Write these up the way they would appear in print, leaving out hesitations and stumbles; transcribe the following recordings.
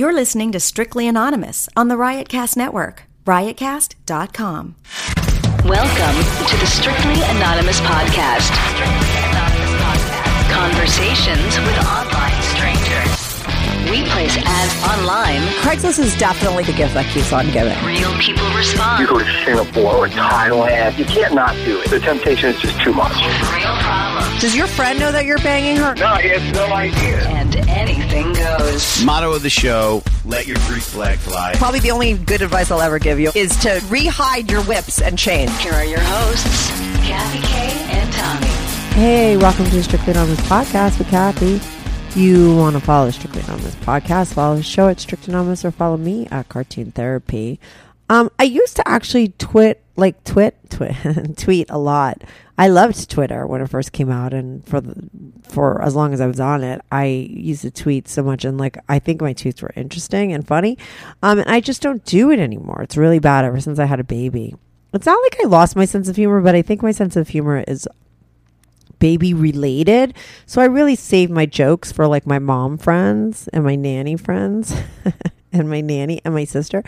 You're listening to Strictly Anonymous on the Riotcast Network, riotcast.com. Welcome to the Strictly Anonymous podcast. Conversations with online strangers. We place ads online. Craigslist is definitely the gift that keeps on giving. Real people respond. You go to Singapore or Thailand. You can't not do it. The temptation is just too much. Real problems. Does your friend know that you're banging her? No, he has no idea. And anything goes. Motto of the show, let your freak flag fly. Probably the only good advice I'll ever give you is to re-hide your whips and chains. Here are your hosts, Kathy Kay and Tommy. Hey, welcome to Strictly Anonymous Podcast with Kathy. You want to follow Strictly Anonymous Podcast, follow the show at Strictly Anonymous, or follow me at Cartoon Therapy. I used to actually tweet a lot. I loved Twitter when it first came out, and for as long as I was on it, I used to tweet so much, and like I think my tweets were interesting and funny. And I just don't do it anymore. It's really bad ever since I had a baby. It's not like I lost my sense of humor, but I think my sense of humor is baby related, so I really saved my jokes for like my mom friends and my nanny friends and my nanny and my sister,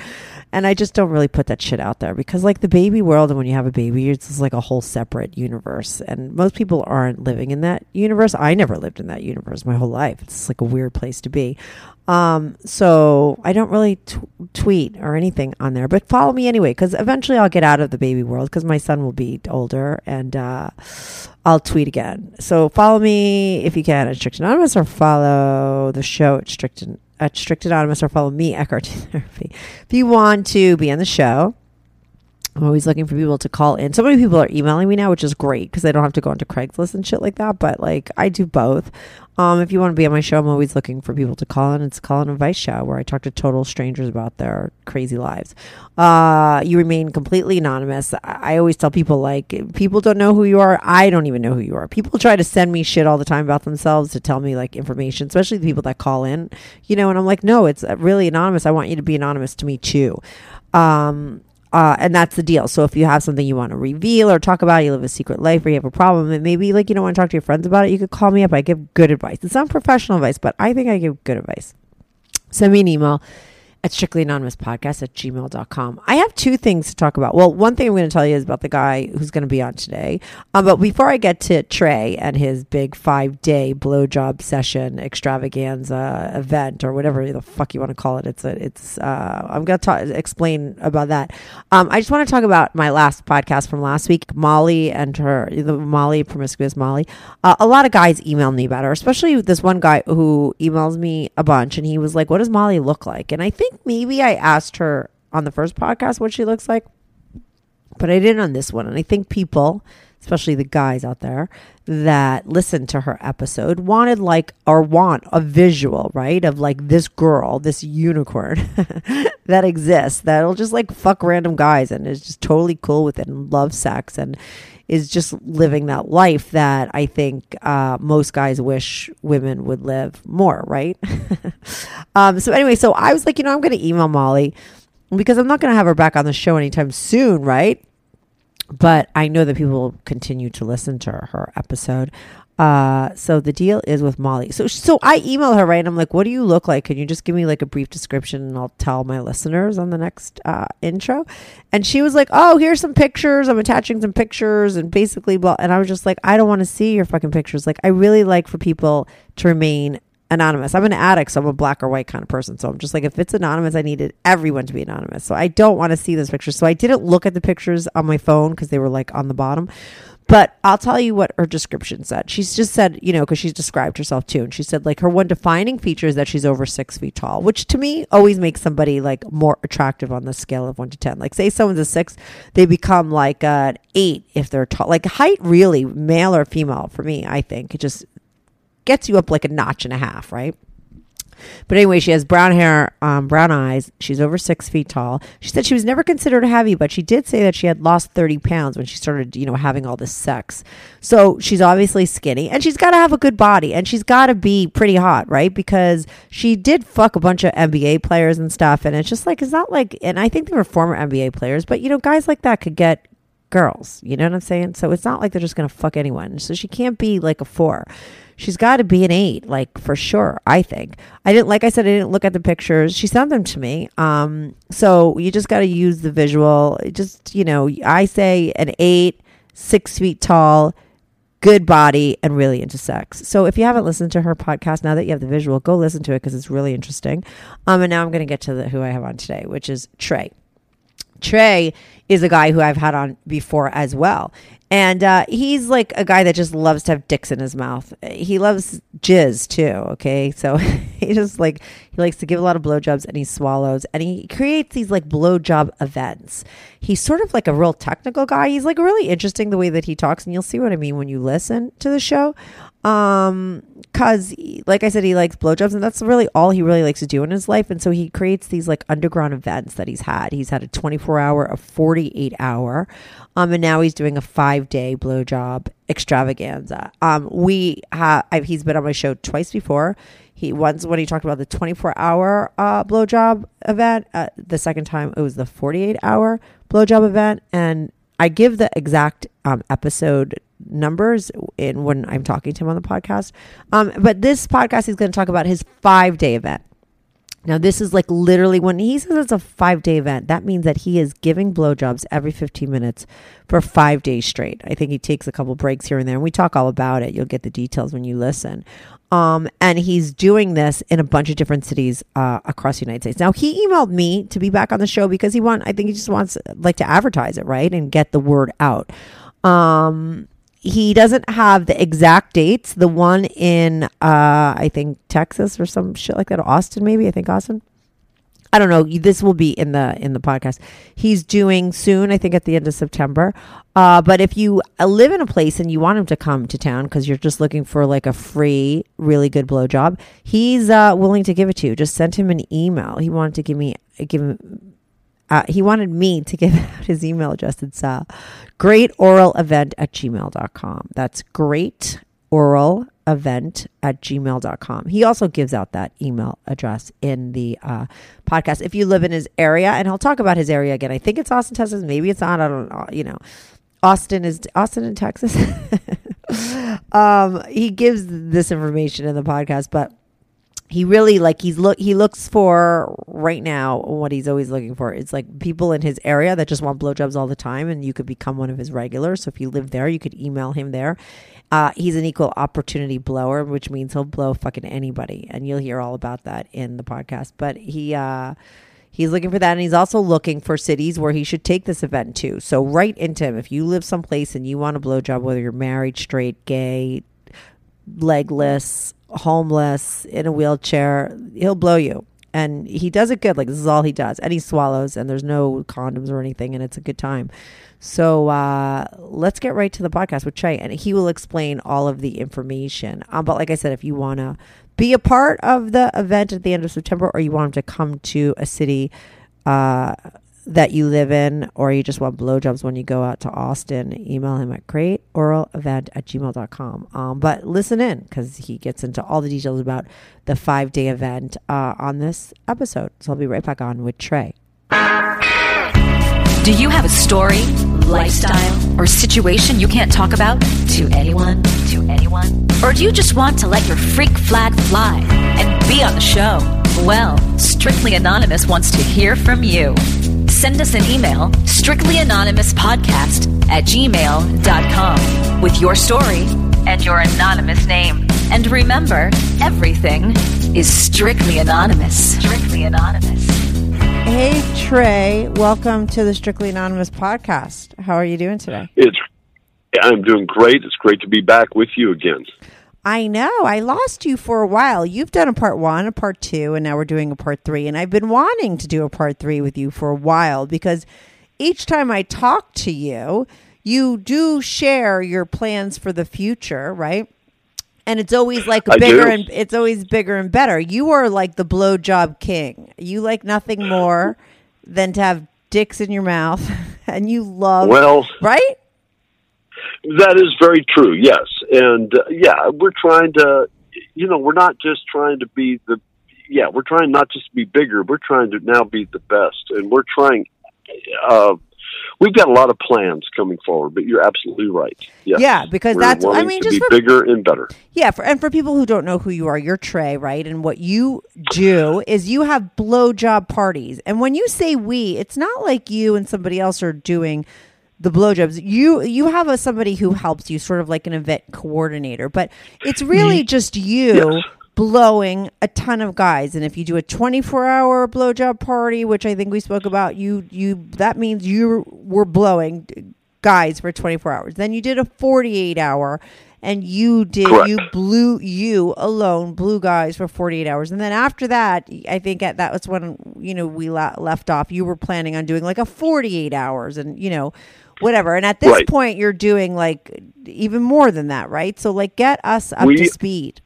and I just don't really put that shit out there because like the baby world, and when you have a baby it's just like a whole separate universe, and most people aren't living in that universe. I never lived in that universe my whole life. It's like a weird place to be. So I don't really tweet or anything on there, but follow me anyway, because eventually I'll get out of the baby world because my son will be older, and I'll tweet again. So follow me if you can at Strict Anonymous, or follow the show at Strict Anonymous, or follow me at Cartoon Therapy. If you want to be on the show, I'm always looking for people to call in. So many people are emailing me now, which is great because I don't have to go onto Craigslist and shit like that. But like I do both. If you want to be on my show, I'm always looking for people to call in. It's a call and advice show where I talk to total strangers about their crazy lives. You remain completely anonymous. I always tell people, like, people don't know who you are. I don't even know who you are. People try to send me shit all the time about themselves to tell me like information, especially the people that call in, you know, and I'm like, no, it's really anonymous. I want you to be anonymous to me too. And that's the deal. So if you have something you want to reveal or talk about, you live a secret life or you have a problem, and maybe like you don't want to talk to your friends about it, you could call me up. I give good advice. It's not professional advice, but I think I give good advice. Send me an email at strictlyanonymouspodcast@gmail.com. I have two things to talk about. Well, one thing I'm going to tell you is about the guy who's going to be on today. But before I get to Trey and his big 5-day blowjob session extravaganza event or whatever the fuck you want to call it, I'm going to explain about that. I just want to talk about my last podcast from last week, Molly and her, promiscuous Molly. A lot of guys email me about her, especially this one guy who emails me a bunch, and he was like, "What does Molly look like?" And I think maybe I asked her on the first podcast what she looks like, but I didn't on this one. And I think people, especially the guys out there that listened to her episode, want a visual, right? Of like this girl, this unicorn that exists, that'll just like fuck random guys and is just totally cool with it and loves sex and is just living that life that I think most guys wish women would live more, right? So anyway, so I was like, you know, I'm going to email Molly because I'm not going to have her back on the show anytime soon, right? But I know that people will continue to listen to her episode. So the deal is with Molly. So I email her, right? And I'm like, what do you look like? Can you just give me like a brief description and I'll tell my listeners on the next intro? And she was like, oh, here's some pictures. I'm attaching some pictures and basically blah. And I was just like, I don't want to see your fucking pictures. Like, I really like for people to remain anonymous. I'm an addict, so I'm a black or white kind of person. So I'm just like, if it's anonymous, I needed everyone to be anonymous. So I don't want to see those pictures. So I didn't look at the pictures on my phone because they were like on the bottom. But I'll tell you what her description said. She's just said, you know, because she's described herself too. And she said like her one defining feature is that she's over 6 feet tall, which to me always makes somebody like more attractive on the scale of 1 to 10. Like say someone's a 6, they become like an 8 if they're tall. Like height really, male or female for me, I think. It just gets you up like a notch and a half, right? But anyway, she has brown hair, brown eyes. She's over 6 feet tall. She said she was never considered heavy, but she did say that she had lost 30 pounds when she started, you know, having all this sex. So she's obviously skinny, and she's got to have a good body, and she's got to be pretty hot, right? Because she did fuck a bunch of NBA players and stuff, and it's just like, it's not like, and I think they were former NBA players, but you know, guys like that could get girls. You know what I'm saying? So it's not like they're just going to fuck anyone. So she can't be like a 4. She's got to be an 8, like for sure, I think. I didn't, like I said, I didn't look at the pictures. She sent them to me. So you just got to use the visual. Just, you know, I say an 8, 6 feet tall, good body, and really into sex. So if you haven't listened to her podcast, now that you have the visual, go listen to it because it's really interesting. And now I'm going to get to who I have on today, which is Trey. Trey is a guy who I've had on before as well. And he's like a guy that just loves to have dicks in his mouth. He loves jizz too, okay? So he likes to give a lot of blowjobs, and he swallows, and he creates these like blowjob events. He's sort of like a real technical guy. He's like really interesting the way that he talks, and you'll see what I mean when you listen to the show. Cause like I said, he likes blowjobs, and that's really all he really likes to do in his life. And so he creates these like underground events that he's had. He's had a 24 hour, a 48 hour, and now he's doing a 5-day blowjob extravaganza. He's been on my show twice before. Once when he talked about the 24 hour, blowjob event, the second time it was the 48 hour blowjob event. And I give the exact, episode numbers in when I'm talking to him on the podcast. But this podcast, he's going to talk about his 5-day event. Now, this is like literally when he says it's a 5-day event, that means that he is giving blowjobs every 15 minutes for 5 days straight. I think he takes a couple breaks here and there, and we talk all about it. You'll get the details when you listen. And he's doing this in a bunch of different cities across the United States. Now, he emailed me to be back on the show because he just wants like to advertise it, right, and get the word out. He doesn't have the exact dates. The one in, I think, Texas or some shit like that. Austin, maybe. I think Austin. I don't know. This will be in the podcast. He's doing soon, I think, at the end of September. But if you live in a place and you want him to come to town because you're just looking for like a free, really good blowjob, he's willing to give it to you. Just send him an email. He wanted to he wanted me to give out his email address. It's greatoralevent@gmail.com. That's greatoralevent@gmail.com. He also gives out that email address in the podcast if you live in his area, and he'll talk about his area again. I think it's Austin, Texas. Maybe it's not. I don't know. You know, Austin in Texas. He gives this information in the podcast, but he really he looks for right now what he's always looking for. It's like people in his area that just want blowjobs all the time, and you could become one of his regulars. So if you live there, you could email him there. He's an equal opportunity blower, which means he'll blow fucking anybody. And you'll hear all about that in the podcast. But he's looking for that. And he's also looking for cities where he should take this event to. So write into him. If you live someplace and you want a blowjob, whether you're married, straight, gay, legless, homeless, in a wheelchair, he'll blow you. And he does it good. Like, this is all he does. And he swallows, and there's no condoms or anything, and it's a good time. So let's get right to the podcast with Trey, and he will explain all of the information. But like I said, if you want to be a part of the event at the end of September, or you want him to come to a city that you live in, or you just want blowjobs when you go out to Austin, email him at greatoralevent@gmail.com. But listen in, because he gets into all the details about the 5-day event on this episode. So I'll be right back on with Trey. Do you have a story, lifestyle, or situation you can't talk about to anyone? Or do you just want to let your freak flag fly and be on the show? Well, Strictly Anonymous wants to hear from you. Send us an email, strictlyanonymouspodcast@gmail.com, with your story and your anonymous name. And remember, everything is strictly anonymous. Strictly Anonymous. Hey, Trey. Welcome to the Strictly Anonymous podcast. How are you doing today? I'm doing great. It's great to be back with you again. I know. I lost you for a while. You've done a part 1, a part 2, and now we're doing a part 3. And I've been wanting to do a part 3 with you for a while because each time I talk to you, you do share your plans for the future, right? And it's always like bigger and better. You are like the blowjob king. You like nothing more than to have dicks in your mouth, and you love, right? That is very true, yes. And, we're trying to, we're not just trying to be we're trying not just to be bigger. We're trying to now be the best. And we're trying we've got a lot of plans coming forward, but you're absolutely right. Yes. Yeah, because we're just bigger and better. Yeah, and for people who don't know who you are, you're Trey, right? And what you do is you have blowjob parties. And when you say we, it's not like you and somebody else are doing the blowjobs. You have somebody who helps you, sort of like an event coordinator, but it's really just you. Yes. Blowing a ton of guys. And if you do a 24-hour blowjob party, which I think we spoke about, you that means you were blowing guys for 24 hours. Then you did a 48-hour, and Correct. you alone blew guys for 48 hours. And then after that, I think that was when, you know, we left off. You were planning on doing like a 48 hours and, you know, whatever. And at this right. point, you're doing like even more than that, right? So like get us up to speed.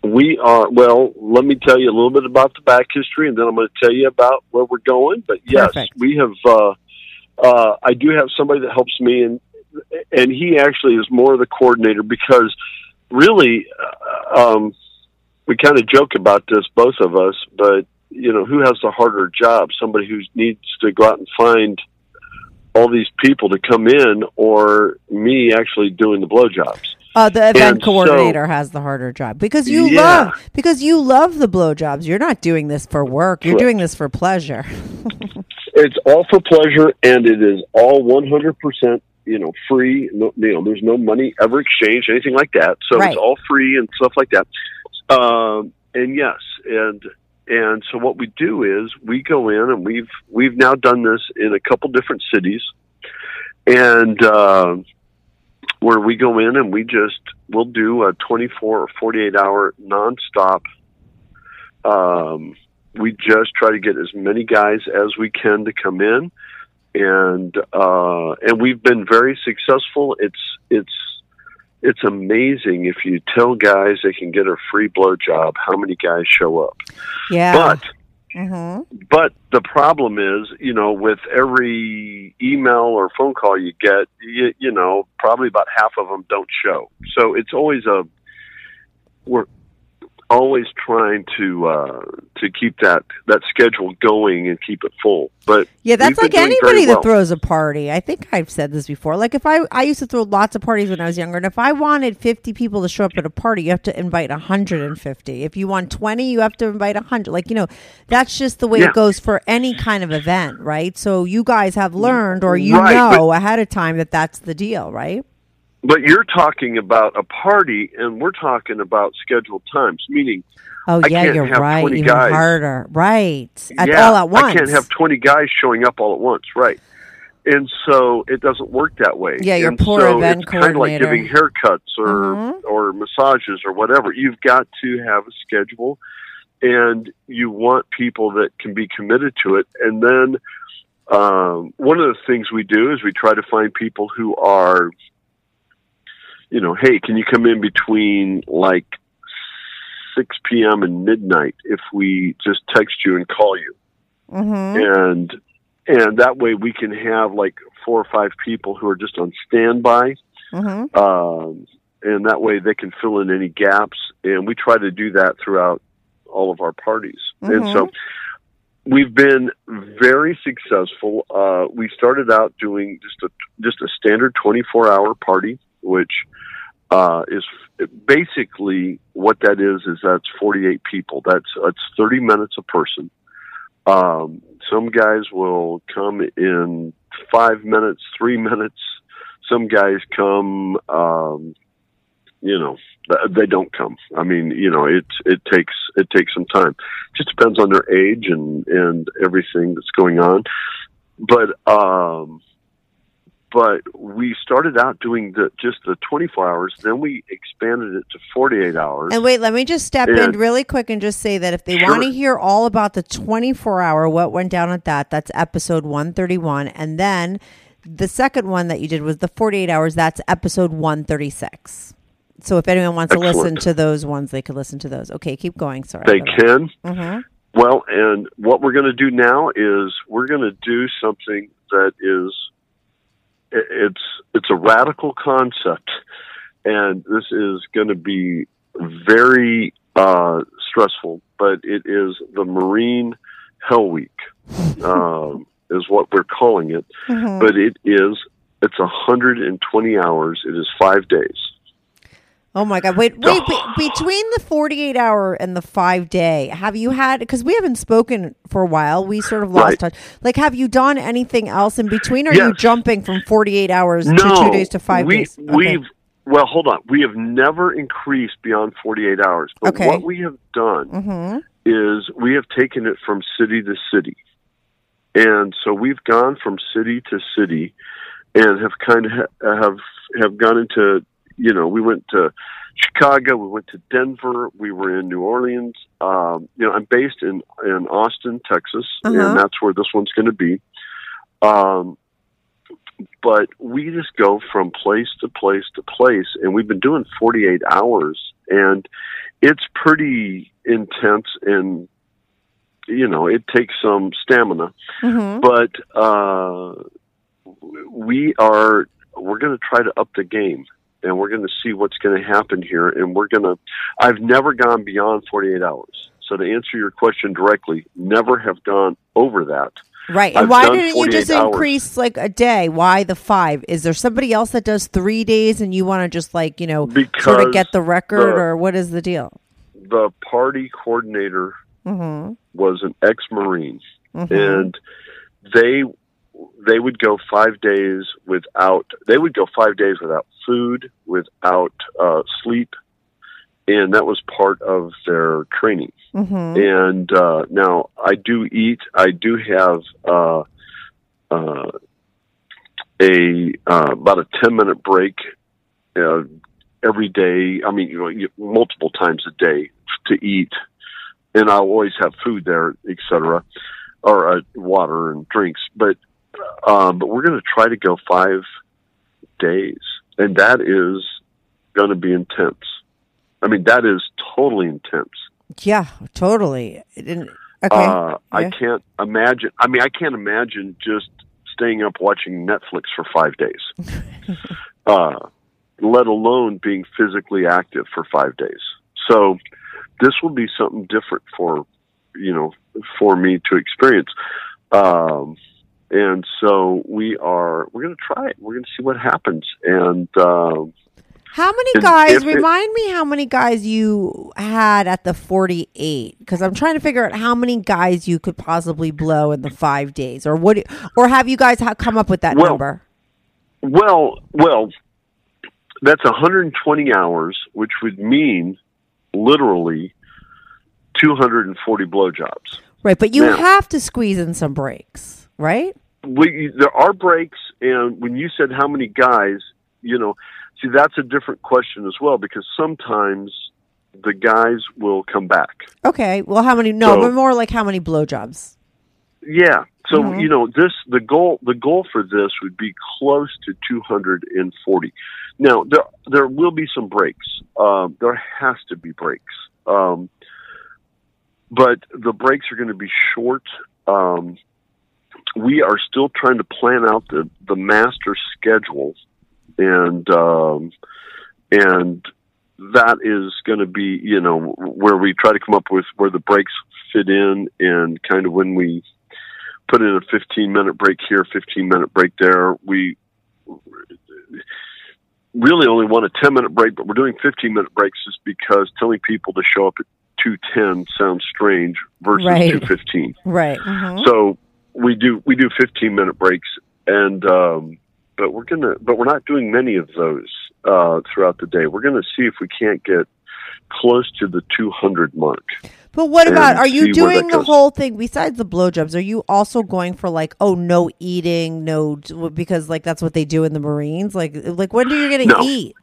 We are, well, let me tell you a little bit about the back history, and then I'm going to tell you about where we're going. But yes, Perfect. We have, I do have somebody that helps me, and he actually is more the coordinator, because really, we kind of joke about this, both of us, but, you know, who has the harder job? Somebody who needs to go out and find all these people to come in, or me actually doing the blowjobs? The event coordinator has the harder job, because you love the blowjobs. You're not doing this for work. You're doing this for pleasure. It's all for pleasure, and it is all 100%, you know, free. No, you know, there's no money ever exchanged, anything like that. So It's all free and stuff like that. And yes, and so what we do is we go in, and we've now done this in a couple different cities, and. Where we go in and we'll do a 24 or 48 hour nonstop. We just try to get as many guys as we can to come in, and we've been very successful. It's amazing if you tell guys they can get a free blowjob, how many guys show up. Yeah, but. Mm-hmm. But the problem is, you know, with every email or phone call you get, you know, probably about half of them don't show. So it's always we're always trying to keep that schedule going and keep it full. But yeah, that's like anybody that throws a party. I think I've said this before. Like if I used to throw lots of parties when I was younger, and if I wanted 50 people to show up at a party, you have to invite 150. If you want 20, you have to invite 100. Like, you know, that's just the way it goes for any kind of event, right? So you guys have learned, or you know ahead of time that that's the deal, right? But you're talking about a party, and we're talking about scheduled times, meaning I can't have 20 even guys. Harder. Right. All at once. I can't have 20 guys showing up all at once, right. And so it doesn't work that way. Yeah, your poor event coordinator. It's kind of like giving haircuts or massages or whatever. You've got to have a schedule, and you want people that can be committed to it. And then one of the things we do is we try to find people who are... You know, hey, can you come in between like 6 p.m. and midnight if we just text you and call you? Mm-hmm. And that way we can have like 4 or 5 people who are just on standby. Mm-hmm. And that way they can fill in any gaps. And we try to do that throughout all of our parties. Mm-hmm. And so we've been very successful. We started out doing just a standard 24-hour party. Which is basically what that is that's 48 people. That's 30 minutes a person. Some guys will come in 5 minutes, 3 minutes. Some guys come, you know, they don't come. I mean, you know, it takes some time. It just depends on their age and everything that's going on. But we started out doing just the 24 hours. Then we expanded it to 48 hours. And wait, let me just step in really quick and just say that if they want to hear all about the 24-hour, what went down at that, that's episode 131. And then the second one that you did was the 48 hours. That's episode 136. So if anyone wants to listen to those ones, they could listen to those. Okay, keep going. Sorry. They can. Mm-hmm. Well, and what we're going to do now is we're going to do something that is... It's a radical concept, and this is going to be very stressful, but it is the Marine Hell Week. is what we're calling it. Mm-hmm. But it's 120 hours. It is 5 days. Oh my God. Wait, between the 48 hour and the 5 day, have you had, because we haven't spoken for a while, we sort of lost touch. Like, have you done anything else in between? Or are you jumping from 48 hours to 2 days to 5 days? Okay. Well, hold on. We have never increased beyond 48 hours. But what we have done is we have taken it from city to city. And so we've gone from city to city and have kind of have gone into, you know, we went to Chicago, we went to Denver, we were in New Orleans. You know, I'm based in Austin, Texas, and that's where this one's going to be. But we just go from place to place to place, and we've been doing 48 hours, and it's pretty intense, and, you know, it takes some stamina. Mm-hmm. But we're going to try to up the game. And we're going to see what's going to happen here. And I've never gone beyond 48 hours. So to answer your question directly, never have gone over that. Right. And why didn't you just increase like a day? Why the 5? Is there somebody else that does 3 days and you want to just like, you know, sort of get the record or what is the deal? The party coordinator was an ex-Marine and they would go 5 days without food, without sleep, and that was part of their training. And now I do eat. I do have about a 10-minute break every day. I mean, multiple times a day to eat, and I always have food there, etc., or water and drinks, but we're going to try to go 5 days, and that is going to be intense. I mean, that is totally intense. Yeah, totally. I can't imagine. I mean, I can't imagine just staying up watching Netflix for 5 days, let alone being physically active for 5 days. So this will be something different for me to experience. And so we're going to try it. We're going to see what happens. And how many guys you had at the 48? Because I'm trying to figure out how many guys you could possibly blow in the 5 days, or have you guys come up with that number? Well, that's 120 hours, which would mean literally 240 blowjobs. Right, but you have to squeeze in some breaks. Right? There are breaks, and when you said how many guys, see, that's a different question as well, because sometimes the guys will come back. Okay, well, how many? No, but more like how many blowjobs? Yeah, so, the goal for this would be close to 240. Now, there will be some breaks. There has to be breaks. But the breaks are going to be short. We are still trying to plan out the master schedule, and that is going to be, where we try to come up with where the breaks fit in, and kind of when we put in a 15-minute break here, 15-minute break there. We really only want a 10-minute break, but we're doing 15-minute breaks just because telling people to show up at 2:10 sounds strange versus 2:15. Right. Mm-hmm. So We do 15-minute breaks, and but we're not doing many of those throughout the day. We're going to see if we can't get close to the 200 mark. But what about, are you doing the whole thing besides the blowjobs? Are you also going for no eating, no, because that's what they do in the Marines? Like when are you going to eat?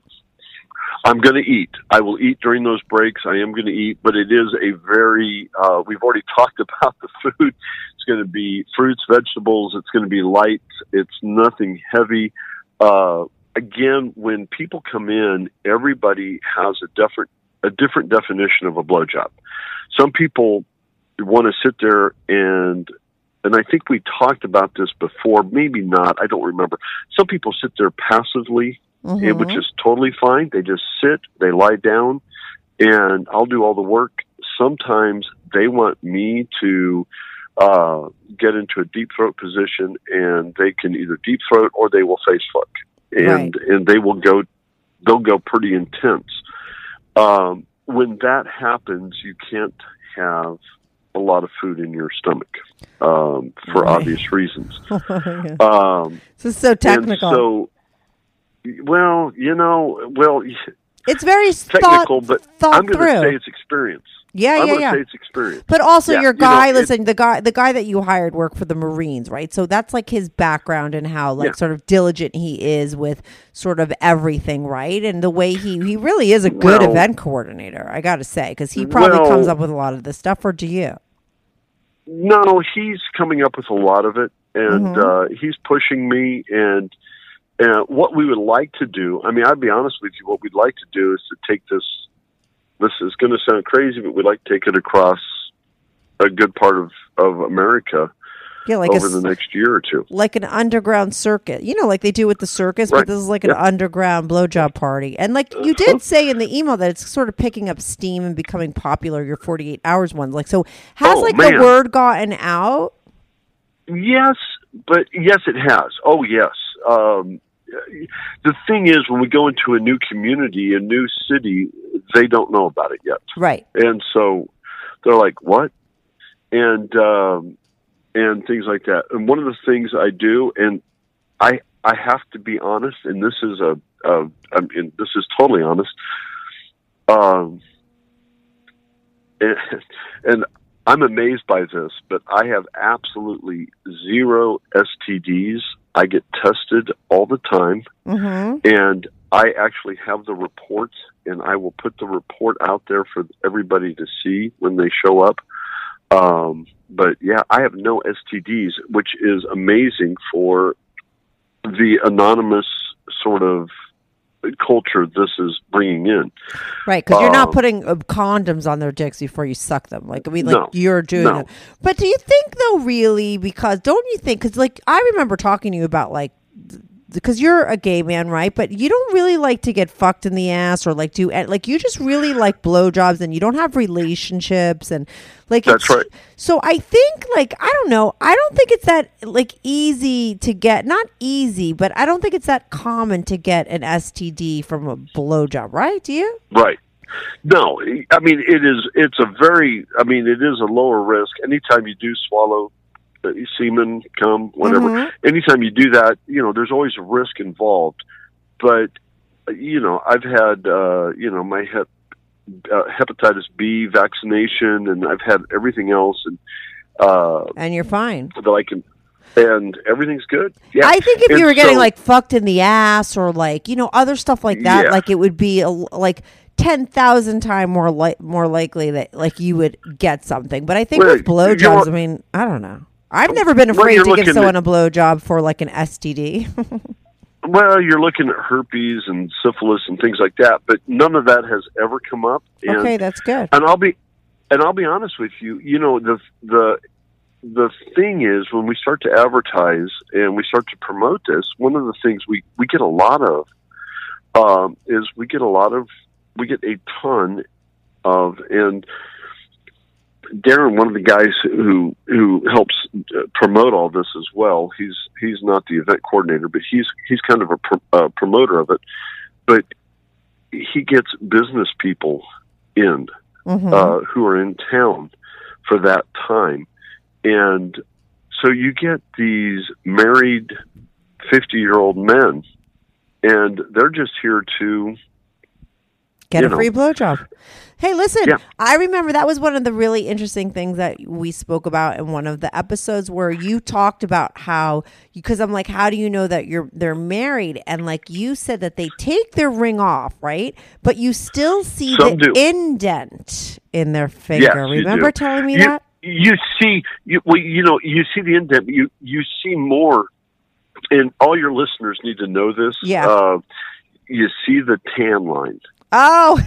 I'm going to eat. I will eat during those breaks. I am going to eat, but it is a very, we've already talked about the food. It's going to be fruits, vegetables. It's going to be light. It's nothing heavy. Again, when people come in, everybody has a different definition of a blowjob. Some people want to sit there and I think we talked about this before, maybe not. I don't remember. Some people sit there passively. Mm-hmm. Which is totally fine. They just sit, they lie down, and I'll do all the work. Sometimes they want me to get into a deep throat position, and they can either deep throat or they will face fuck, and right. and they'll go pretty intense. When that happens, you can't have a lot of food in your stomach for right. obvious reasons. Yeah. This is so technical. So, it's very technical, but I'm going to say it's experience. Yeah, I'm going to say it's experience. But also, your guy, the guy that you hired worked for the Marines, right? So that's like his background and how sort of diligent he is with sort of everything, right? And the way he really is a good event coordinator, I got to say, because he probably comes up with a lot of this stuff, or do you? No, he's coming up with a lot of it, and he's pushing me, and what we would like to do, I mean, I'd be honest with you, what we'd like to do is to take this is going to sound crazy, but we'd like to take it across a good part of America over the next year or two. Like an underground circuit. You know, like they do with the circus, right. but this is like an underground blowjob party. And like you did say in the email that it's sort of picking up steam and becoming popular, your 48 hours one. Like, so has the word gotten out? Yes, it has. Oh, yes. The thing is, when we go into a new community, a new city, they don't know about it yet. Right. And so they're like, what? And things like that. And one of the things I do, and I have to be honest, and this is this is totally honest. And I'm amazed by this, but I have absolutely zero STDs. I get tested all the time, and I actually have the report, and I will put the report out there for everybody to see when they show up. But yeah, I have no STDs, which is amazing for the anonymous sort of culture this is bringing in. Right, because you're not putting condoms on their dicks before you suck them. Like, I mean, like you're doing it. But do you think, though, really, because don't you think, because like I remember talking to you about like, because you're a gay man, right? But you don't really like to get fucked in the ass or like do, like you just really like blowjobs and you don't have relationships and like. That's right. So I think like, I don't know. I don't think it's that like easy to get, not easy, but I don't think it's that common to get an STD from a blowjob, right? Do you? Right. No, I mean, it is a lower risk. Anytime you do swallow semen, cum, whatever. Anytime you do that, you know, there's always a risk involved. But, you know, I've had, my hepatitis B vaccination, and I've had everything else. And you're fine. And everything's good. Yeah. I think if you were getting like fucked in the ass or like, you know, other stuff like that, like it would be like 10,000 times more likely that like you would get something. But I think with blowjobs, I mean, I don't know. I've never been afraid to give someone a blowjob for like an STD. Well, you're looking at herpes and syphilis and things like that, but none of that has ever come up. And, okay, that's good. And I'll be honest with you. You know, the thing is, when we start to advertise and we start to promote this, one of the things we get a lot of is we get a ton of, and Darren, one of the guys who helps promote all this as well, he's not the event coordinator, but he's kind of a promoter of it. But he gets business people in who are in town for that time, and so you get these married 50-year-old men, and they're just here to. Get a free blowjob. Hey, listen, I remember that was one of the really interesting things that we spoke about in one of the episodes where you talked about how, because I'm like, how do you know that they're married? And like you said that they take their ring off, right? But you still see indent in their finger. Yes, remember telling me that? You see the indent, you see more, and all your listeners need to know this. Yeah. You see the tan line. Oh,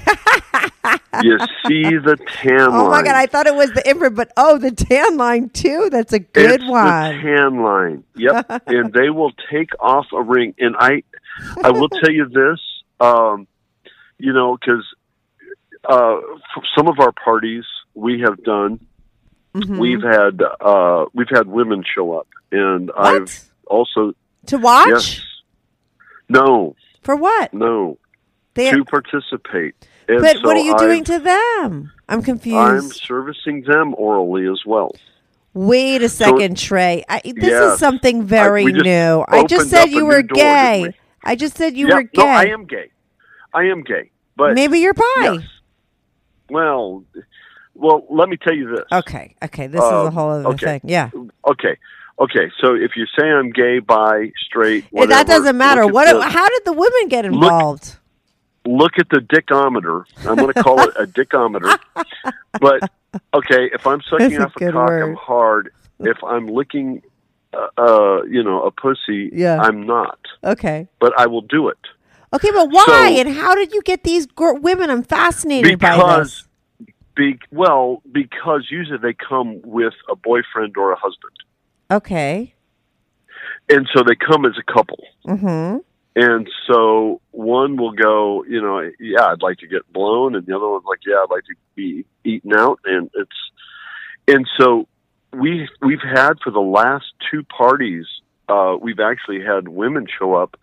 you see the tan line. Oh my God, I thought it was the imprint, but the tan line too. That's a good one. The tan line. Yep. And they will take off a ring. And I will tell you this, because some of our parties we have done Mm-hmm. We've had women show up, and what? I've also to watch. Yes, no. For what? No. To participate. And but so what are you doing to them? I'm confused. I'm servicing them orally as well. Wait a second, so, Trey. This is something very new. I just said you were gay. I just said you were gay. No, I am gay. But maybe you're bi. Yes. Well, let me tell you this. Okay. This is a whole other thing. Yeah. Okay. So if you say I'm gay, bi, straight, whatever, that doesn't matter. How did the women get involved? Look at the dickometer. I'm going to call it a dickometer. But okay, if I'm sucking off a cock, I'm hard. If I'm licking, a pussy, I'm not. Okay. But I will do it. Okay, but why and how did you get these women? I'm fascinated by this. Because usually they come with a boyfriend or a husband. Okay. And so they come as a couple. Mm-hmm. And so one will go, I'd like to get blown, and the other one's like, I'd like to be eaten out, and so we've had for the last two parties, we've actually had women show up,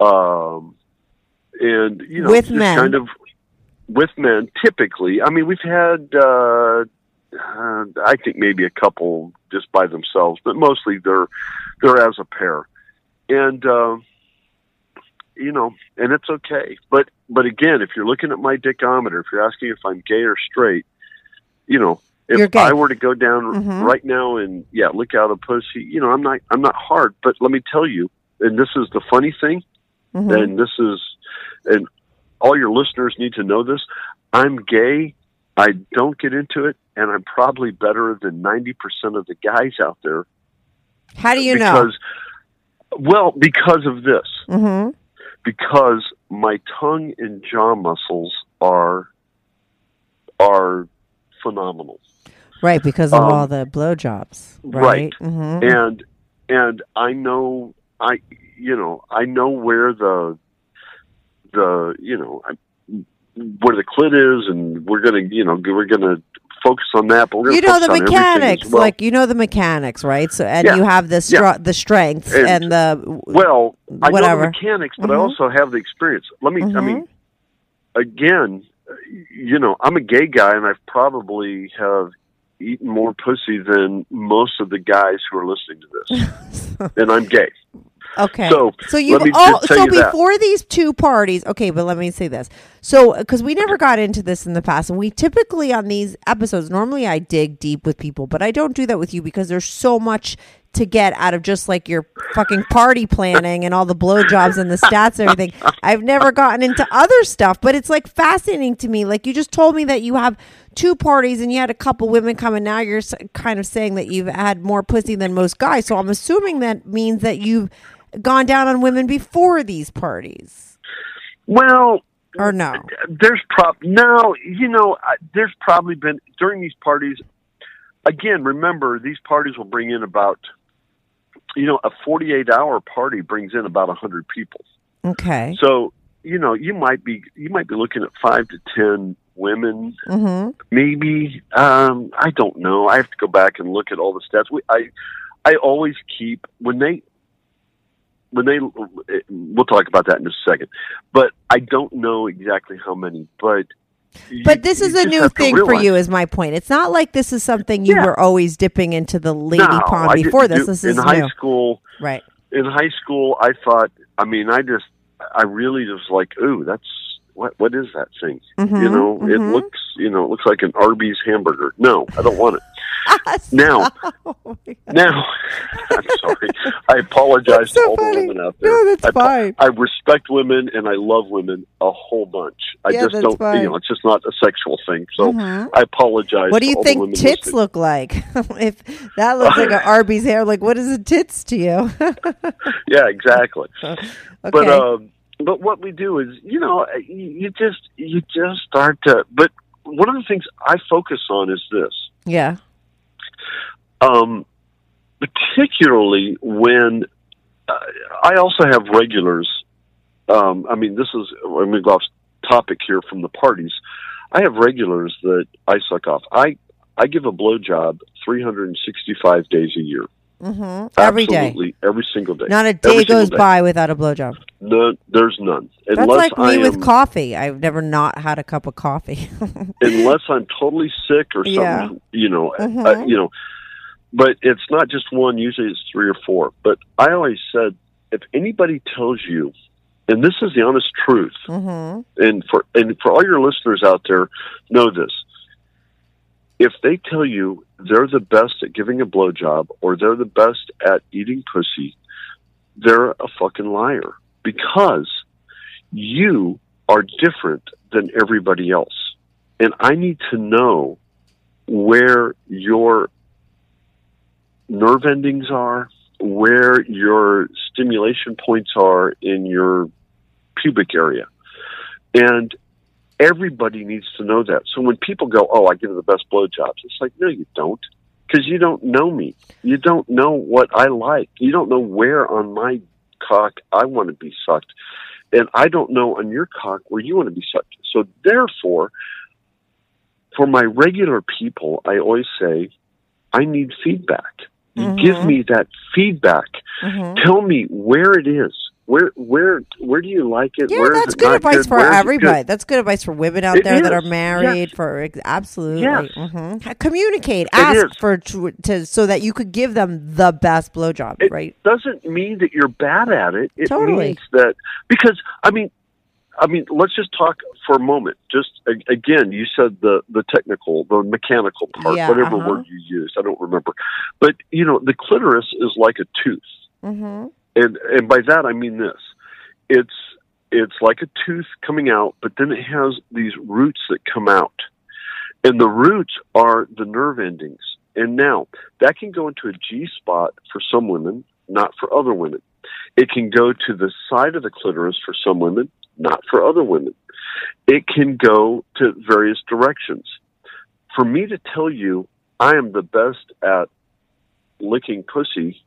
and with just men. Kind of. With men, typically, I mean, we've had, I think maybe a couple just by themselves, but mostly they're as a pair, and and it's okay. But again, if you're looking at my dickometer, if you're asking if I'm gay or straight, if I were to go down right now and look out a pussy, I'm not hard. But let me tell you, and this is the funny thing, and this is and. All your listeners need to know this. I'm gay. I don't get into it, and I'm probably better than 90% of the guys out there. How do you know? Well, because of this. Mm-hmm. Because my tongue and jaw muscles are phenomenal. Right, because of all the blowjobs. Right. Mm-hmm. And I know where where the clit is, and we're gonna focus on that. But we're gonna focus the mechanics, on well. Like the mechanics, right? So and you have the the strength and the whatever. I know the mechanics, but I also have the experience. Let me. I mean, again, I'm a gay guy, and I probably have eaten more pussy than most of the guys who are listening to this, and I'm gay. Okay, so before these two parties. Okay, but let me say this. So, because we never got into this in the past, and we typically on these episodes, normally I dig deep with people, but I don't do that with you because there's so much to get out of just like your fucking party planning and all the blowjobs and the stats and everything. I've never gotten into other stuff, but it's like fascinating to me. Like you just told me that you have two parties and you had a couple women come, and now you're kind of saying that you've had more pussy than most guys. So I'm assuming that means that you've gone down on women before these parties. Well, or no, there's probably been during these parties. Again, remember, these parties will bring in about, a 48-hour party brings in about 100 people. Okay. So, you might be looking at 5 to 10 women, maybe. I don't know. I have to go back and look at all the stats. I always keep when they we'll talk about that in just a second, but I don't know exactly how many, but this is a new thing for you, is my point. It's not like this is something you were always dipping into the lady pond before this. This is in high school, right? In high school, I thought. I mean, I really just like, ooh, that's what is that thing? It looks, it looks like an Arby's hamburger. No, I don't want it. Now, I'm sorry. I apologize to all the women out there. No, that's fine. I respect women and I love women a whole bunch. I just don't, it's just not a sexual thing. So I apologize. What do you think tits look like? If that looks like an Arby's hair, like what is a tits to you? Yeah, exactly. Okay. But what we do is, you just start to, but one of the things I focus on is this. Yeah. Particularly when I also have regulars. I'm going to go off topic here from the parties. I have regulars that I suck off. I I give a blowjob 365 days a year. Mm-hmm. Every Absolutely, day. Every single day. Not a day goes by without a blowjob. No, there's none. That's like me with coffee. I've never not had a cup of coffee. Unless I'm totally sick or something, But it's not just one. Usually it's three or four. But I always said, if anybody tells you, and this is the honest truth, and for all your listeners out there, know this. If they tell you they're the best at giving a blowjob or they're the best at eating pussy, they're a fucking liar, because you are different than everybody else. And I need to know where your nerve endings are, where your stimulation points are in your pubic area. And everybody needs to know that. So when people go, oh, I give the best blowjobs, it's like, no, you don't, because you don't know me. You don't know what I like. You don't know where on my cock I want to be sucked. And I don't know on your cock where you want to be sucked. So therefore, for my regular people, I always say, I need feedback. You give me that feedback. Tell me where it is. Where do you like it? Yeah, that's good advice for everybody. That's good advice for women out there that are married. For absolutely, communicate, ask for so that you could give them the best blowjob. Right? It doesn't mean that you're bad at it. It means that, because I mean, let's just talk for a moment. Just again, you said the technical, the mechanical part, whatever word you used, I don't remember. But you know, the clitoris is like a tooth. And by that I mean this. It's like a tooth coming out, but then it has these roots that come out. And the roots are the nerve endings. And now, that can go into a G-spot for some women, not for other women. It can go to the side of the clitoris for some women, not for other women. It can go to various directions. For me to tell you I am the best at licking pussy,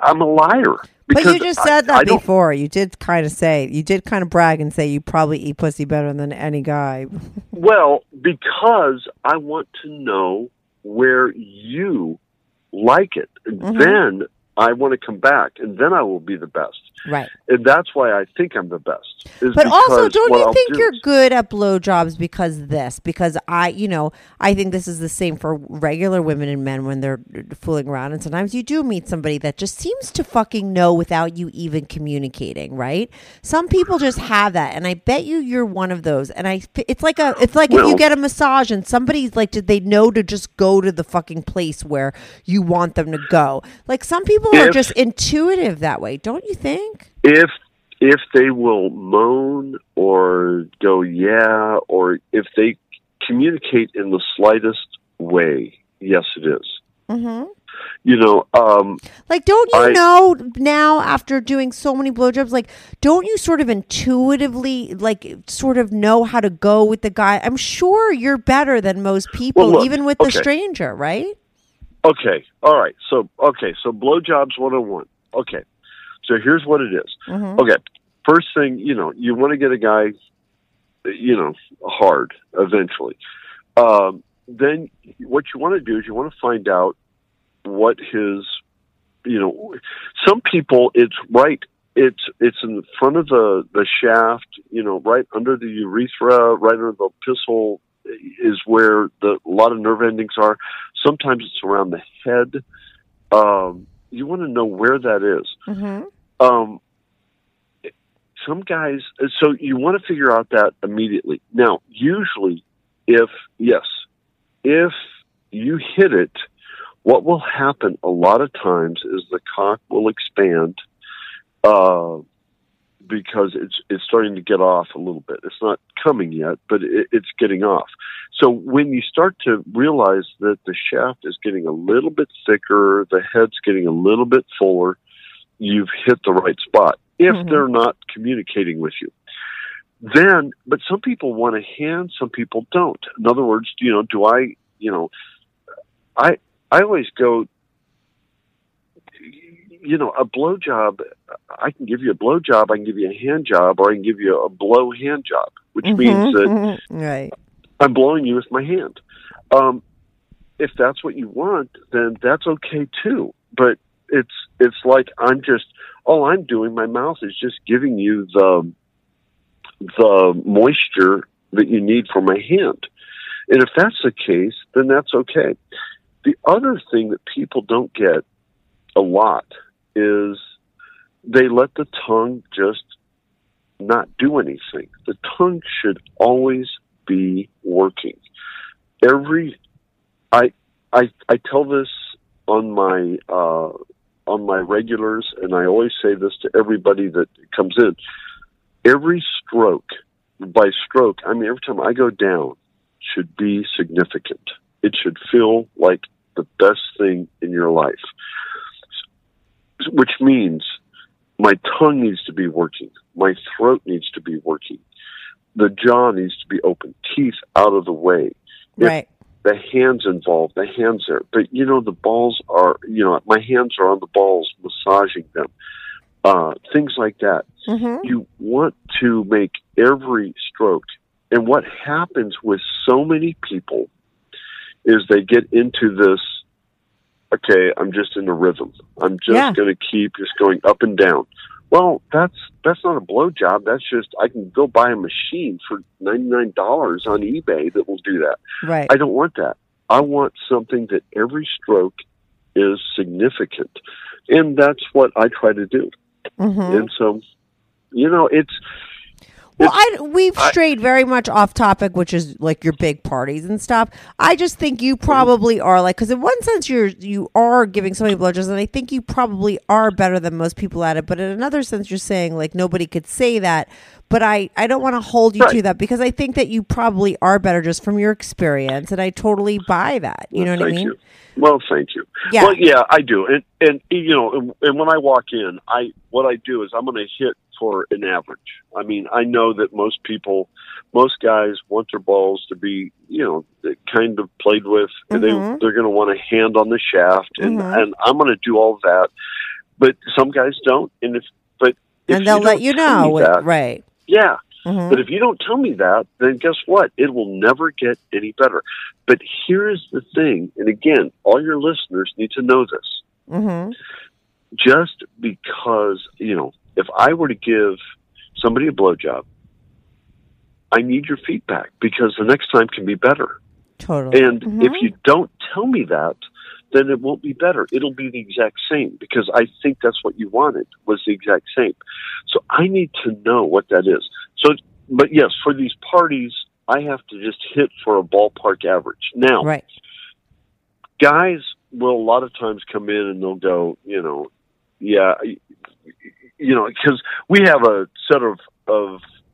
I'm a liar. But you just said that before. You did kind of brag and say you probably eat pussy better than any guy. Well, because I want to know where you like it. Then I want to come back, and then I will be the best. Right. And that's why I think I'm the best. But also, don't you think you're good at blowjobs because I think this is the same for regular women and men when they're fooling around. And sometimes you do meet somebody that just seems to fucking know without you even communicating, right? Some people just have that. And I bet you're one of those. And it's like if you get a massage and somebody's like, did they know to just go to the fucking place where you want them to go? Like, some people are just intuitive that way, don't you think? If they will moan or go, yeah, or if they communicate in the slightest way, yes, it is. Mm-hmm. You know, don't you know now after doing so many blowjobs, like, don't you sort of intuitively, like, sort of know how to go with the guy? I'm sure you're better than most people, even with the stranger, right? Okay. All right. So blowjobs 101. Okay. So here's what it is. Mm-hmm. Okay. First thing, you want to get a guy, hard eventually. Then what you want to do is you want to find out what his, some people it's right. It's in the front of the shaft, right under the urethra, right under the pistol is where a lot of nerve endings are. Sometimes it's around the head. You want to know where that is. Mm-hmm. Some guys, so you want to figure out that immediately. Now, usually, if you hit it, what will happen a lot of times is the cock will expand because it's starting to get off a little bit. It's not coming yet, but it's getting off. So when you start to realize that the shaft is getting a little bit thicker, the head's getting a little bit fuller, you've hit the right spot, if they're not communicating with you. But some people want a hand, some people don't. In other words, I always go, a blowjob, I can give you a blowjob, I can give you a hand job, or I can give you a blow hand job, which means that I'm blowing you with my hand. if that's what you want, then that's okay too. But it's like all I'm doing, my mouth is just giving you the moisture that you need for my hand. And if that's the case, then that's okay. The other thing that people don't get a lot is they let the tongue just not do anything. The tongue should always be working. I tell this on my regulars, and I always say this to everybody that comes in. Every stroke, by stroke, I mean every time I go down, should be significant. It should feel like the best thing in your life, which means my tongue needs to be working. My throat needs to be working. The jaw needs to be open. Teeth out of the way. Right. The hands involved, the hands there. But, the balls are, my hands are on the balls, massaging them. Things like that. Mm-hmm. You want to make every stroke. And what happens with so many people is they get into this, okay, I'm just in a rhythm. I'm just going to keep just going up and down. Well, that's not a blowjob. That's just, I can go buy a machine for $99 on eBay that will do that. Right. I don't want that. I want something that every stroke is significant. And that's what I try to do. Mm-hmm. And so, it's... Well, we've strayed very much off topic, which is like your big parties and stuff. I just think you probably are because in one sense you are giving so many blowjobs, and I think you probably are better than most people at it. But in another sense, you're saying nobody could say that. But I don't want to hold you to that because I think that you probably are better just from your experience, and I totally buy that. You know what I mean? You. Well, thank you. Yeah. Well, yeah, I do. And when I walk in, what I do is I'm going to hit for an average. I mean, I know that most guys want their balls to be, kind of played with. Mm-hmm. They're going to want a hand on the shaft, and, mm-hmm. and I'm going to do all that. But some guys don't, and they'll let you know, right? Yeah. Mm-hmm. But if you don't tell me that, then guess what? It will never get any better. But here's the thing, and again, all your listeners need to know this. Mm-hmm. Just because, if I were to give somebody a blowjob, I need your feedback because the next time can be better. Totally. And mm-hmm. if you don't tell me that, then it won't be better. It'll be the exact same because I think that's what you wanted was the exact same. So I need to know what that is. So, but yes, for these parties, I have to just hit for a ballpark average. Now, right. Guys will a lot of times come in and they'll go, because we have a set of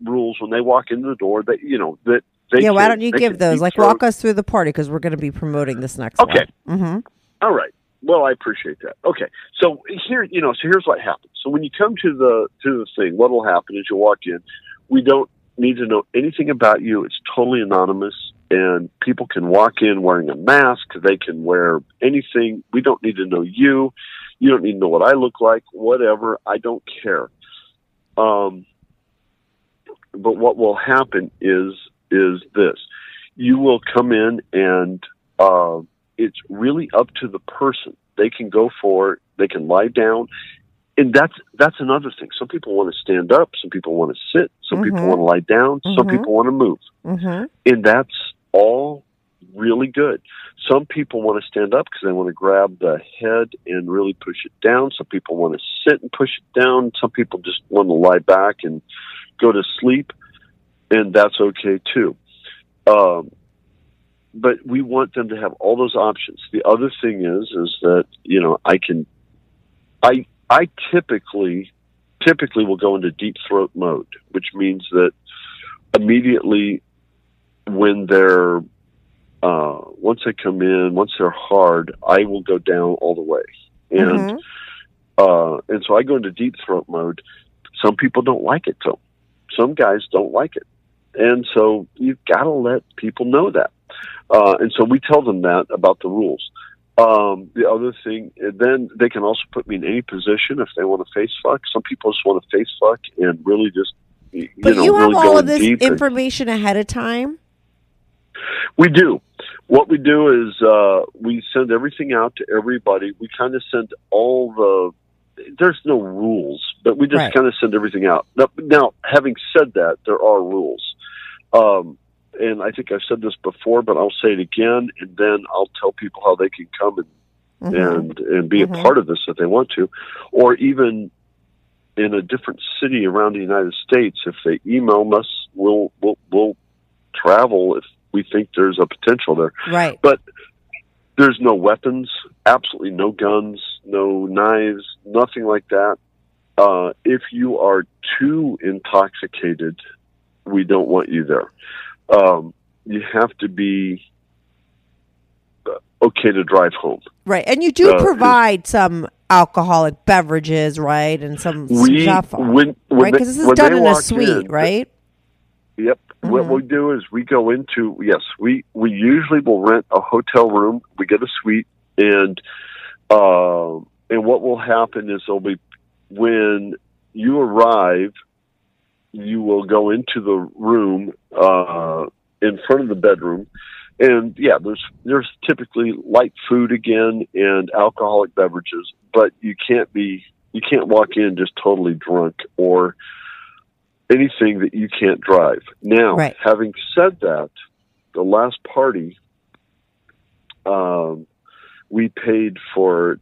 rules when they walk into the door that, that they yeah, why don't you give those? Walk us through the party because we're going to be promoting this next one. Okay. Mm-hmm. All right. Well, I appreciate that. Okay. So here, here's what happens. So when you come to the thing, what will happen is you'll walk in. We don't need to know anything about you. It's totally anonymous, and people can walk in wearing a mask. They can wear anything. We don't need to know you. You don't need to know what I look like, whatever. I don't care. But what will happen is this. You will come in and it's really up to the person. They can go for it. They can lie down. And that's another thing. Some people want to stand up. Some people want to sit. Some mm-hmm. people want to lie down. Mm-hmm. Some people want to move. Mm-hmm. And that's all really good. Some people want to stand up because they want to grab the head and really push it down. Some people want to sit and push it down. Some people just want to lie back and go to sleep. And that's okay too. But we want them to have all those options. The other thing is that, I typically will go into deep throat mode, which means that immediately when they're, once they come in, once they're hard, I will go down all the way. And, mm-hmm. And so I go into deep throat mode. Some people don't like it though. Some guys don't like it. And so you've got to let people know that. And so we tell them that about the rules. The other thing, then they can also put me in any position if they want to face fuck. Some people just want to face fuck and really just, but you have really all of this information ahead of time? We do. What we do is we send everything out to everybody. We kind of send all the – there's no rules, but we just kind of send everything out. Now, having said that, there are rules. And I think I've said this before, but I'll say it again, and then I'll tell people how they can come and be a part of this if they want to, or even in a different city around the United States. If they email us, we'll travel if we think there's a potential there. Right. But there's no weapons, absolutely no guns, no knives, nothing like that. If you are too intoxicated, we don't want you there. You have to be okay to drive home. Right. And you do provide some alcoholic beverages, right? And some stuff. Right? Because this is done in a suite, right? Yep. Mm-hmm. What we do is we go into, we usually will rent a hotel room. We get a suite. And what will happen is there'll be, when you arrive, you will go into the room in front of the bedroom. And, yeah, there's typically light food again and alcoholic beverages, but you can't walk in just totally drunk or anything that you can't drive. Now, having said that, the last party, we paid for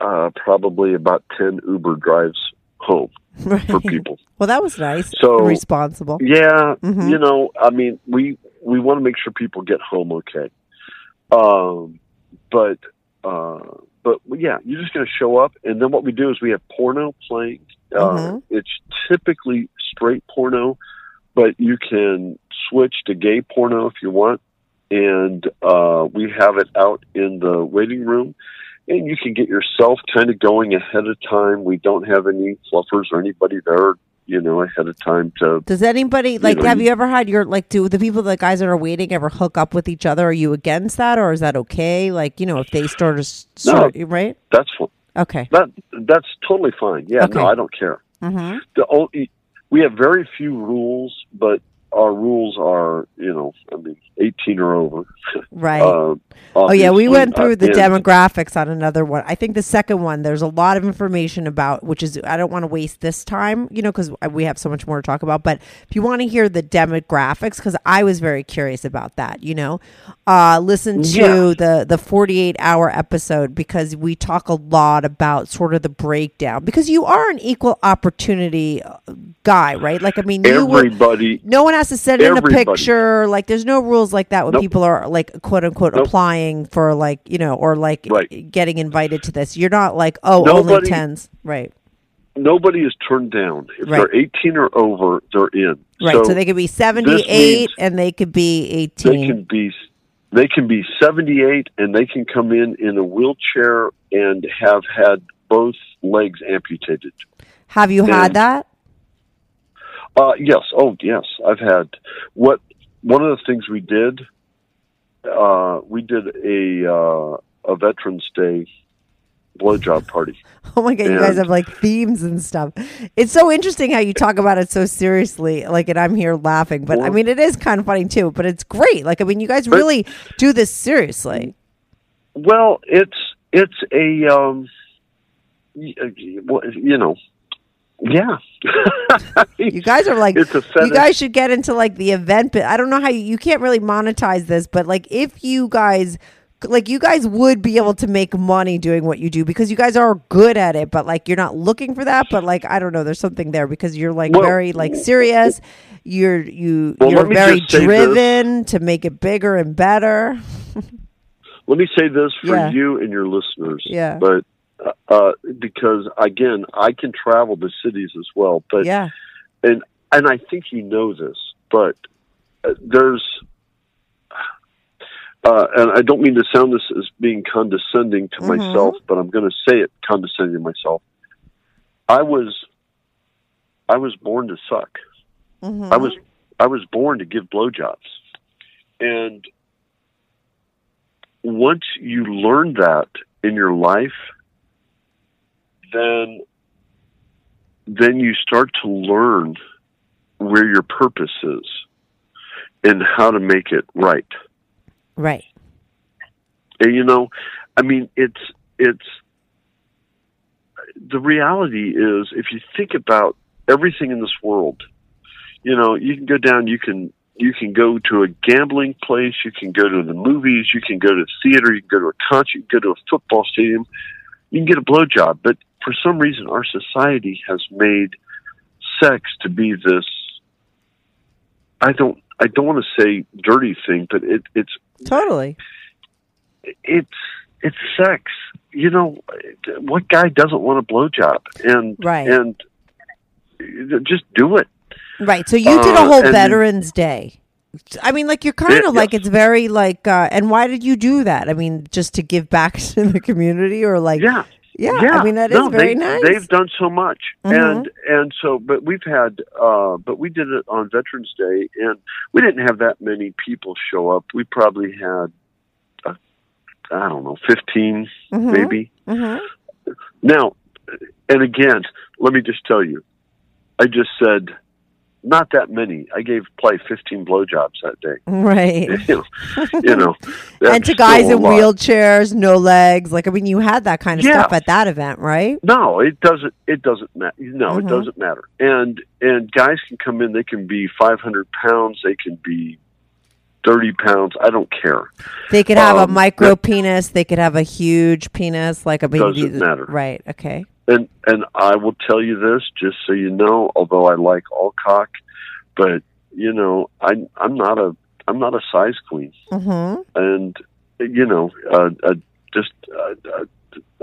probably about 10 Uber drives home. Right. For people. Well, that was nice. So, and responsible. Yeah. Mm-hmm. You know, I mean, we want to make sure people get home okay. But yeah, you're just going to show up. And then what we do is we have porno playing. It's typically straight porno, but you can switch to gay porno if you want. And we have it out in the waiting room. And you can get yourself kind of going ahead of time. We don't have any fluffers or anybody there, you know, ahead of time to. Does anybody like? You know, have you ever had your do the people, the guys that are waiting, ever hook up with each other? Are you against that, or is that okay? Like, you know, if they start, right? That's fine. Okay. That's totally fine. Yeah, okay. No, I don't care. Mm-hmm. We have very few rules, but our rules are, you know, I mean, 18 or over. Right. We went through the demographics on another one. I think the second one, there's a lot of information about, which is, I don't want to waste this time, you know, because we have so much more to talk about. But if you want to hear the demographics, because I was very curious about that, you know, listen to the 48-hour episode, because we talk a lot about sort of the breakdown. Because you are an equal opportunity guy, right? Like, I mean, no one has to send in a picture. Like, there's no rules like that when people are, like, quote unquote, applying for, like, you know, or like getting invited to this. You're not like, only tens. Right. Nobody is turned down. If they're 18 or over, they're in. Right. So they could be 78 and they could be 18. They can be 78 and they can come in a wheelchair and have had both legs amputated. Have you had that? Yes. Oh, yes. I've had one of the things we did. We did a Veterans Day blowjob party. Oh my God! You guys have like themes and stuff. It's so interesting how you talk about it so seriously. Like, and I'm here laughing, but I mean, it is kind of funny too. But it's great. Like, I mean, you guys really do this seriously. Well, it's a you know. Yeah. You guys are like, you guys should get into like the event, but I don't know how you can't really monetize this, but like if you guys, like you guys would be able to make money doing what you do because you guys are good at it, but like you're not looking for that, but like, I don't know, there's something there because you're like very like serious. You're very driven to make it bigger and better. Let me say this for you and your listeners. Yeah. But because again, I can travel to cities as well, but and I think you know this, but there's and I don't mean to sound this as being condescending to myself, but I'm going to say it condescending to myself. I was born to suck. I was born to give blowjobs, and once you learn that in your life, then you start to learn where your purpose is. and how to make it right. Right. And, you know, I mean, it's the reality is, if you think about everything in this world, you know, you can go down, you can go to a gambling place, you can go to the movies, you can go to theater, you can go to a concert, you can go to a football stadium, you can get a blowjob. But for some reason, our society has made sex to be this, I don't want to say dirty thing, but it's totally, it's sex. You know, what guy doesn't want a blowjob? And right. And just do it. Right. So you did a whole Veterans Day. I mean, like, you're kind of like, yes. It's very like, and why did you do that? I mean, just to give back to the community, or like, yeah. I mean, that is very nice. They've done so much. Mm-hmm. And so, but we've had, but we did it on Veterans Day, and we didn't have that many people show up. We probably had, 15, mm-hmm. maybe. Mm-hmm. Now, and again, let me just tell you, I just said, not that many. I gave probably 15 blowjobs that day. Right. You know and to guys in wheelchairs, no legs. Like, I mean, you had that kind of stuff at that event, right? No, it doesn't matter. No, mm-hmm. It doesn't matter. And guys can come in. They can be 500 pounds. They can be 30 pounds. I don't care. They could have a micro penis. They could have a huge penis. Like, I mean, doesn't matter. Right. Okay. And I will tell you this, just so you know, although I like all cock, but you know, I'm not a size queen, mm-hmm. and you know, just a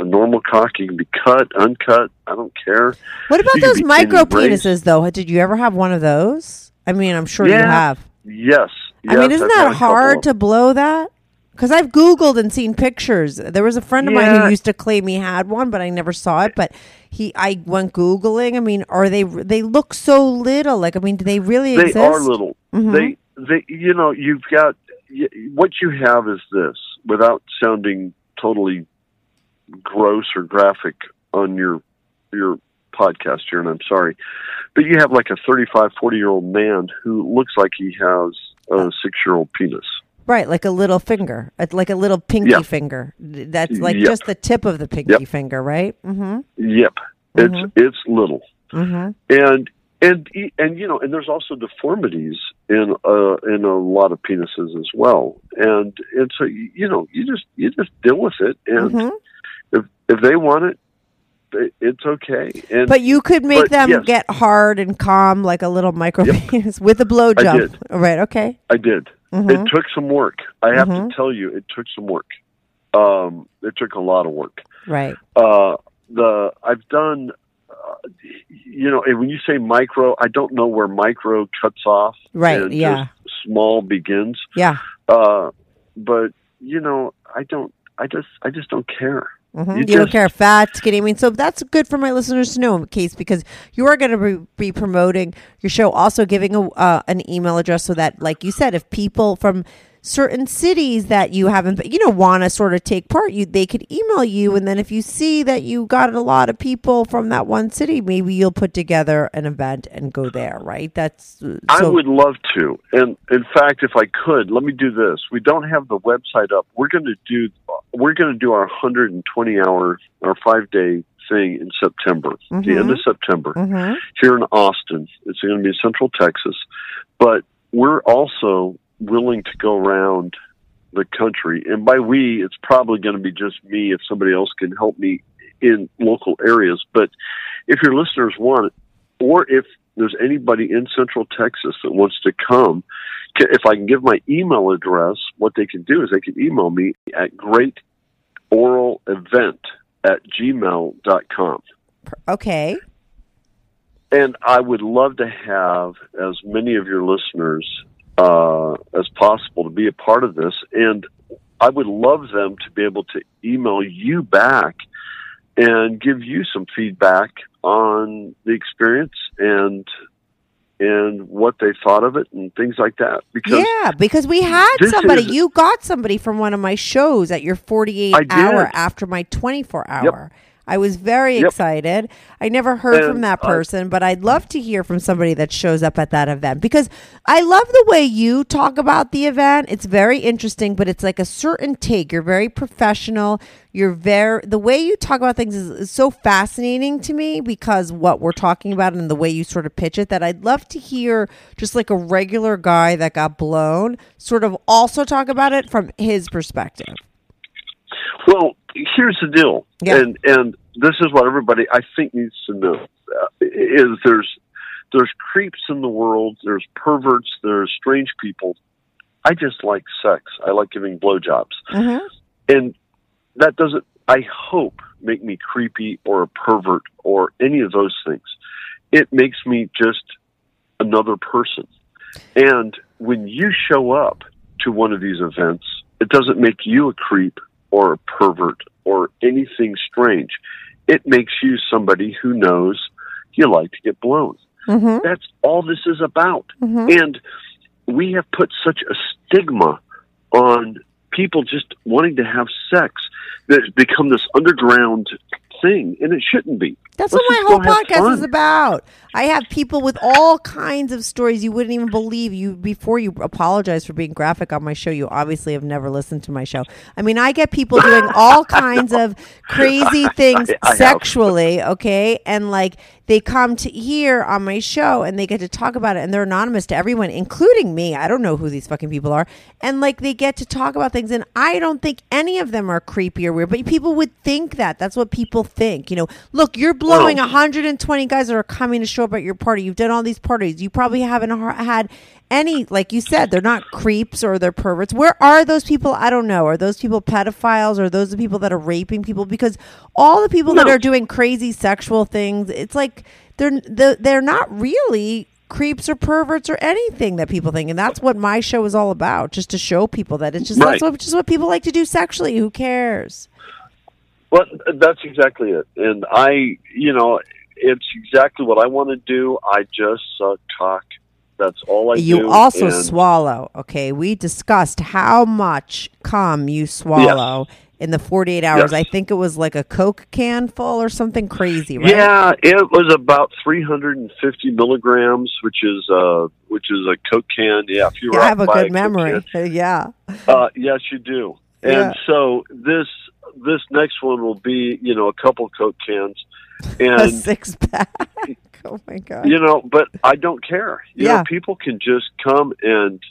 normal cock, you can be cut, uncut, I don't care. What about those micro penises, though? Did you ever have one of those? I mean, I'm sure you have. Yes. I mean, isn't that hard to blow that? Because I've Googled and seen pictures. There was a friend of mine who used to claim he had one, but I never saw it. But I went Googling. I mean, are they look so little. Like, I mean, do they really exist? They are little. Mm-hmm. They, you know, you've got, what you have is this, without sounding totally gross or graphic on your podcast here, and I'm sorry, but you have like a 35, 40-year-old man who looks like he has a 6-year-old penis. Right, like a little finger, like a little pinky finger. That's like just the tip of the pinky finger, right? Mm-hmm. Yep, mm-hmm. it's little, mm-hmm. and you know, and there's also deformities in a lot of penises as well, and so you know, you just deal with it, and mm-hmm. if they want it, it's okay. And, but you could make them get hard and calm, like a little micro penis with a blowjob. I did. Right? Okay, I did. Mm-hmm. It took some work. I have to tell you, it took some work. It took a lot of work. Right. I've done, you know, and when you say micro, I don't know where micro cuts off. Right, and just small begins. Yeah. But, you know, I just don't care. Mm-hmm. You don't care, fat, skinny. I mean, so that's good for my listeners to know, in case, because you are going to be promoting your show, also giving an email address, so that, like you said, if people from certain cities that you haven't, you know, want to sort of take part, they could email you, and then if you see that you got a lot of people from that one city, maybe you'll put together an event and go there, right? I would love to, and in fact, if I could, let me do this. We don't have the website up. We're going to do our 120-hour, our 5-day thing in September, mm-hmm. the end of September, mm-hmm. here in Austin. It's going to be in Central Texas, but we're also willing to go around the country, and by we, it's probably going to be just me if somebody else can help me in local areas. But if your listeners want it, or if there's anybody in Central Texas that wants to come, if I can give my email address, what they can do is they can email me at greatoralevent@gmail.com. Okay. And I would love to have as many of your listeners as possible to be a part of this, and I would love them to be able to email you back and give you some feedback on the experience and what they thought of it and things like that. Because we had somebody. You got somebody from one of my shows at your 48-hour after my 24-hour. Yep. I was very excited. I never heard from that person, but I'd love to hear from somebody that shows up at that event, because I love the way you talk about the event. It's very interesting, but it's like a certain take. You're very professional. The way you talk about things is so fascinating to me, because what we're talking about and the way you sort of pitch it, that I'd love to hear just like a regular guy that got blown sort of also talk about it from his perspective. Well, here's the deal, and this is what everybody I think needs to know, is there's creeps in the world, there's perverts, there's strange people. I just like sex. I like giving blowjobs, and that doesn't, I hope, make me creepy or a pervert or any of those things. It makes me just another person. And when you show up to one of these events, it doesn't make you a creep or a pervert or anything strange. It makes you somebody who knows you like to get blown. That's all this is about. And we have put such a stigma on people just wanting to have sex that it's become this underground thing, and it shouldn't be. That's what my whole podcast is about. I have people with all kinds of stories you wouldn't even believe. You, before you apologize for being graphic on my show, you obviously have never listened to my show. I mean, I get people doing all kinds of crazy things sexually, okay? And like, they come to here on my show and they get to talk about it, and they're anonymous to everyone, including me. I don't know who these fucking people are. And like, they get to talk about things, and I don't think any of them are creepy or weird, but people would think that. That's what people think. You know, look, you're blowing 120 guys that are coming to show up at your party. You've done all these parties. You probably haven't had any, like you said, they're not creeps or they're perverts. Where are those people? I don't know. Are those people pedophiles? Are those the people that are raping people? Because all the people that are doing crazy sexual things, it's like they're not really creeps or perverts or anything that people think. And that's what my show is all about, just to show people that it's just that's what people like to do sexually. Who cares? Well, that's exactly it. And I, you know, it's exactly what I want to do. I just suck cock. That's all I do. You also swallow, okay? We discussed how much cum you swallow in the 48 hours. I think it was like a Coke can full or something crazy, right? Yeah, it was about 350 milligrams, which is a Coke can. Yeah, if you have a good memory. Yes, you do. And so this next one will be, you know, a couple Coke cans and a six pack. Oh my God. You know, but I don't care. You know, people can just come and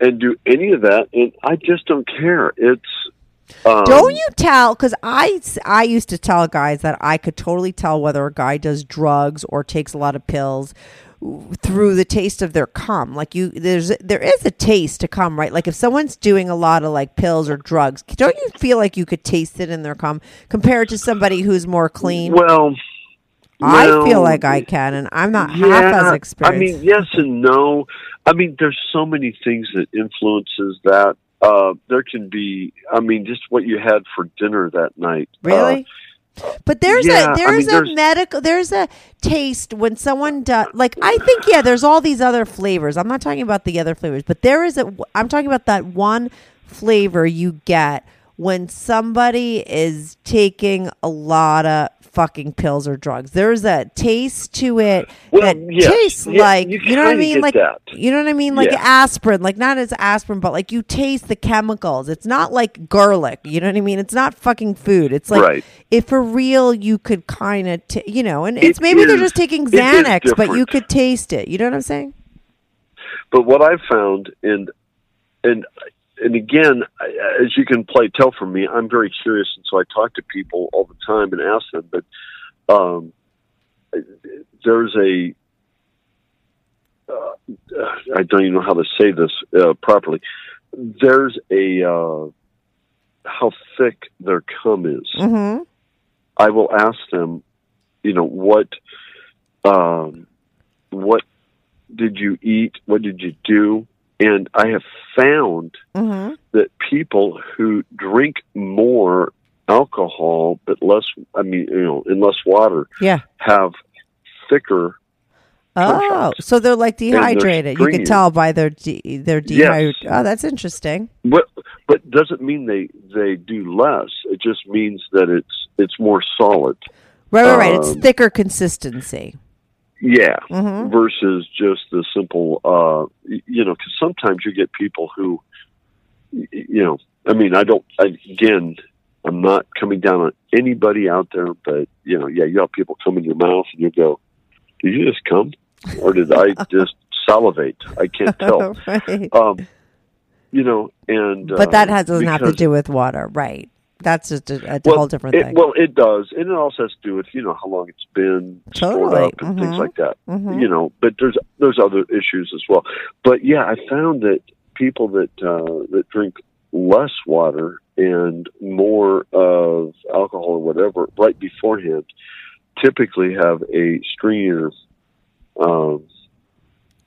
do any of that, and I just don't care. It's don't you tell, because I used to tell guys that I could totally tell whether a guy does drugs or takes a lot of pills through the taste of their cum. Like, there is a taste to cum, right? Like, if someone's doing a lot of like pills or drugs, don't you feel like you could taste it in their cum compared to somebody who's more clean? Well, I feel like I can, and I'm not half as experienced. I mean, yes and no. I mean, there's so many things that influences that. There can be, I mean, just what you had for dinner that night. Really? But there's a taste when someone does, like, I think, there's all these other flavors. I'm not talking about the other flavors, but I'm talking about that one flavor you get when somebody is taking a lot of fucking pills or drugs. There's a taste to it that tastes like, you know what I mean? Like, you know what I mean? Like aspirin, like not as aspirin, but like you taste the chemicals. It's not like garlic. You know what I mean? It's not fucking food. It's like, if for real, you could kind of, you know, and it's maybe they're just taking Xanax, but you could taste it. You know what I'm saying? But what I've found and again, as you can tell from me, I'm very curious, and so I talk to people all the time and ask them, but there's a, I don't even know how to say this properly, there's a, how thick their cum is. I will ask them, you know, what did you eat? What did you do? And I have found that people who drink more alcohol but less, I mean, you know, and less water, have thicker Oh, so they're like dehydrated. They're you can tell by their dehydrated. Yes. Oh, that's interesting. But doesn't mean they do less. It just means that it's more solid. Right. It's thicker consistency. Yeah, mm-hmm. Versus just the simple, because sometimes you get people who, I'm not coming down on anybody out there, but, you have people come in your mouth and you go, did you just come? Or did I just salivate? I can't tell. Right. But that doesn't have to do with water, right? That's just a whole different thing. Well, it does. And it also has to do with, how long it's been stored up and things like that. Mm-hmm. But there's other issues as well. But, yeah, I found that people that drink less water and more of alcohol or whatever right beforehand typically have a stringier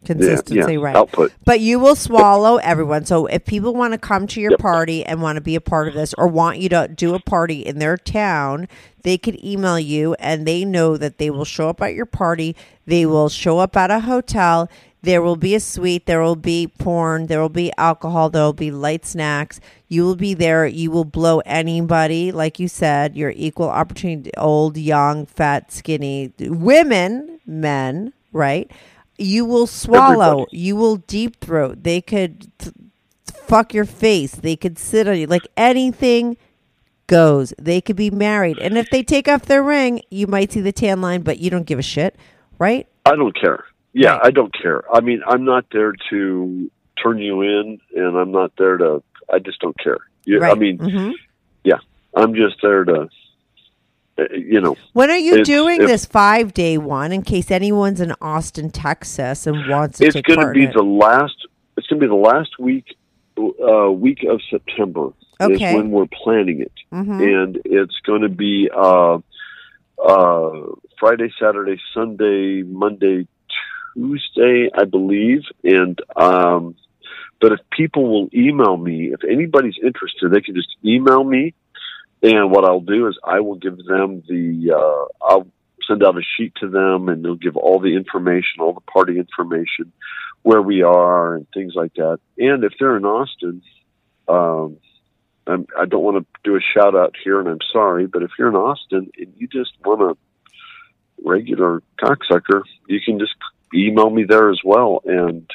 consistency, right? Output. But you will swallow everyone. So if people want to come to your party and want to be a part of this, or want you to do a party in their town, they could email you, and they know that they will show up at your party. They will show up at a hotel. There will be a suite. There will be porn. There will be alcohol. There will be light snacks. You will be there. You will blow anybody. Like you said, you're equal opportunity, old, young, fat, skinny, women, men, right? You will swallow. Everybody. You will deep throat. They could fuck your face. They could sit on you. Like, anything goes. They could be married. And if they take off their ring, you might see the tan line, but you don't give a shit, right? I don't care. Yeah, I don't care. I mean, I'm not there to turn you in, and I'm not there to... I just don't care. Right. I mean, mm-hmm. Yeah, I'm just there to, When are you doing this 5-day one, in case anyone's in Austin, Texas, and wants to take part in it? It's going to be the last week of September is when we're planning it. Mm-hmm. And it's going to be Friday, Saturday, Sunday, Monday, Tuesday, I believe, and but if people will email me, if anybody's interested, they can just email me, and what I'll do is I will give them I'll send out a sheet to them, and they'll give all the information, all the party information, where we are, and things like that. And if they're in Austin, I don't want to do a shout out here, and I'm sorry, but if you're in Austin and you just want a regular cocksucker, you can just email me there as well, and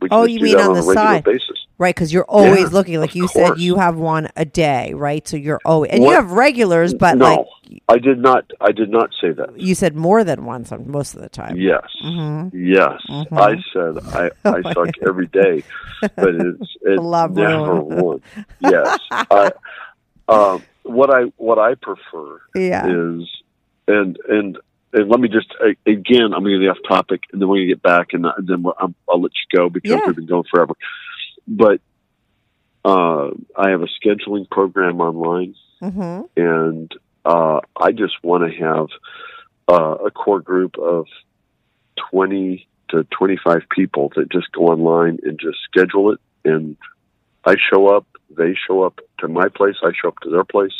we can do that on a regular basis, right? Because you're always looking, like you said, you have one a day, right? So you're always, and you have regulars, but I did not say that. You said more than once, most of the time. Yes, mm-hmm. Yes, mm-hmm. I said I suck every day, but it's never one. Yes, what I prefer is And let me just, again, I'm going to get off topic, and then we're going to get back, and then I'll let you go, because we've been going forever. But I have a scheduling program online, mm-hmm. and I just want to have a core group of 20 to 25 people that just go online and just schedule it. And I show up, they show up to my place, I show up to their place,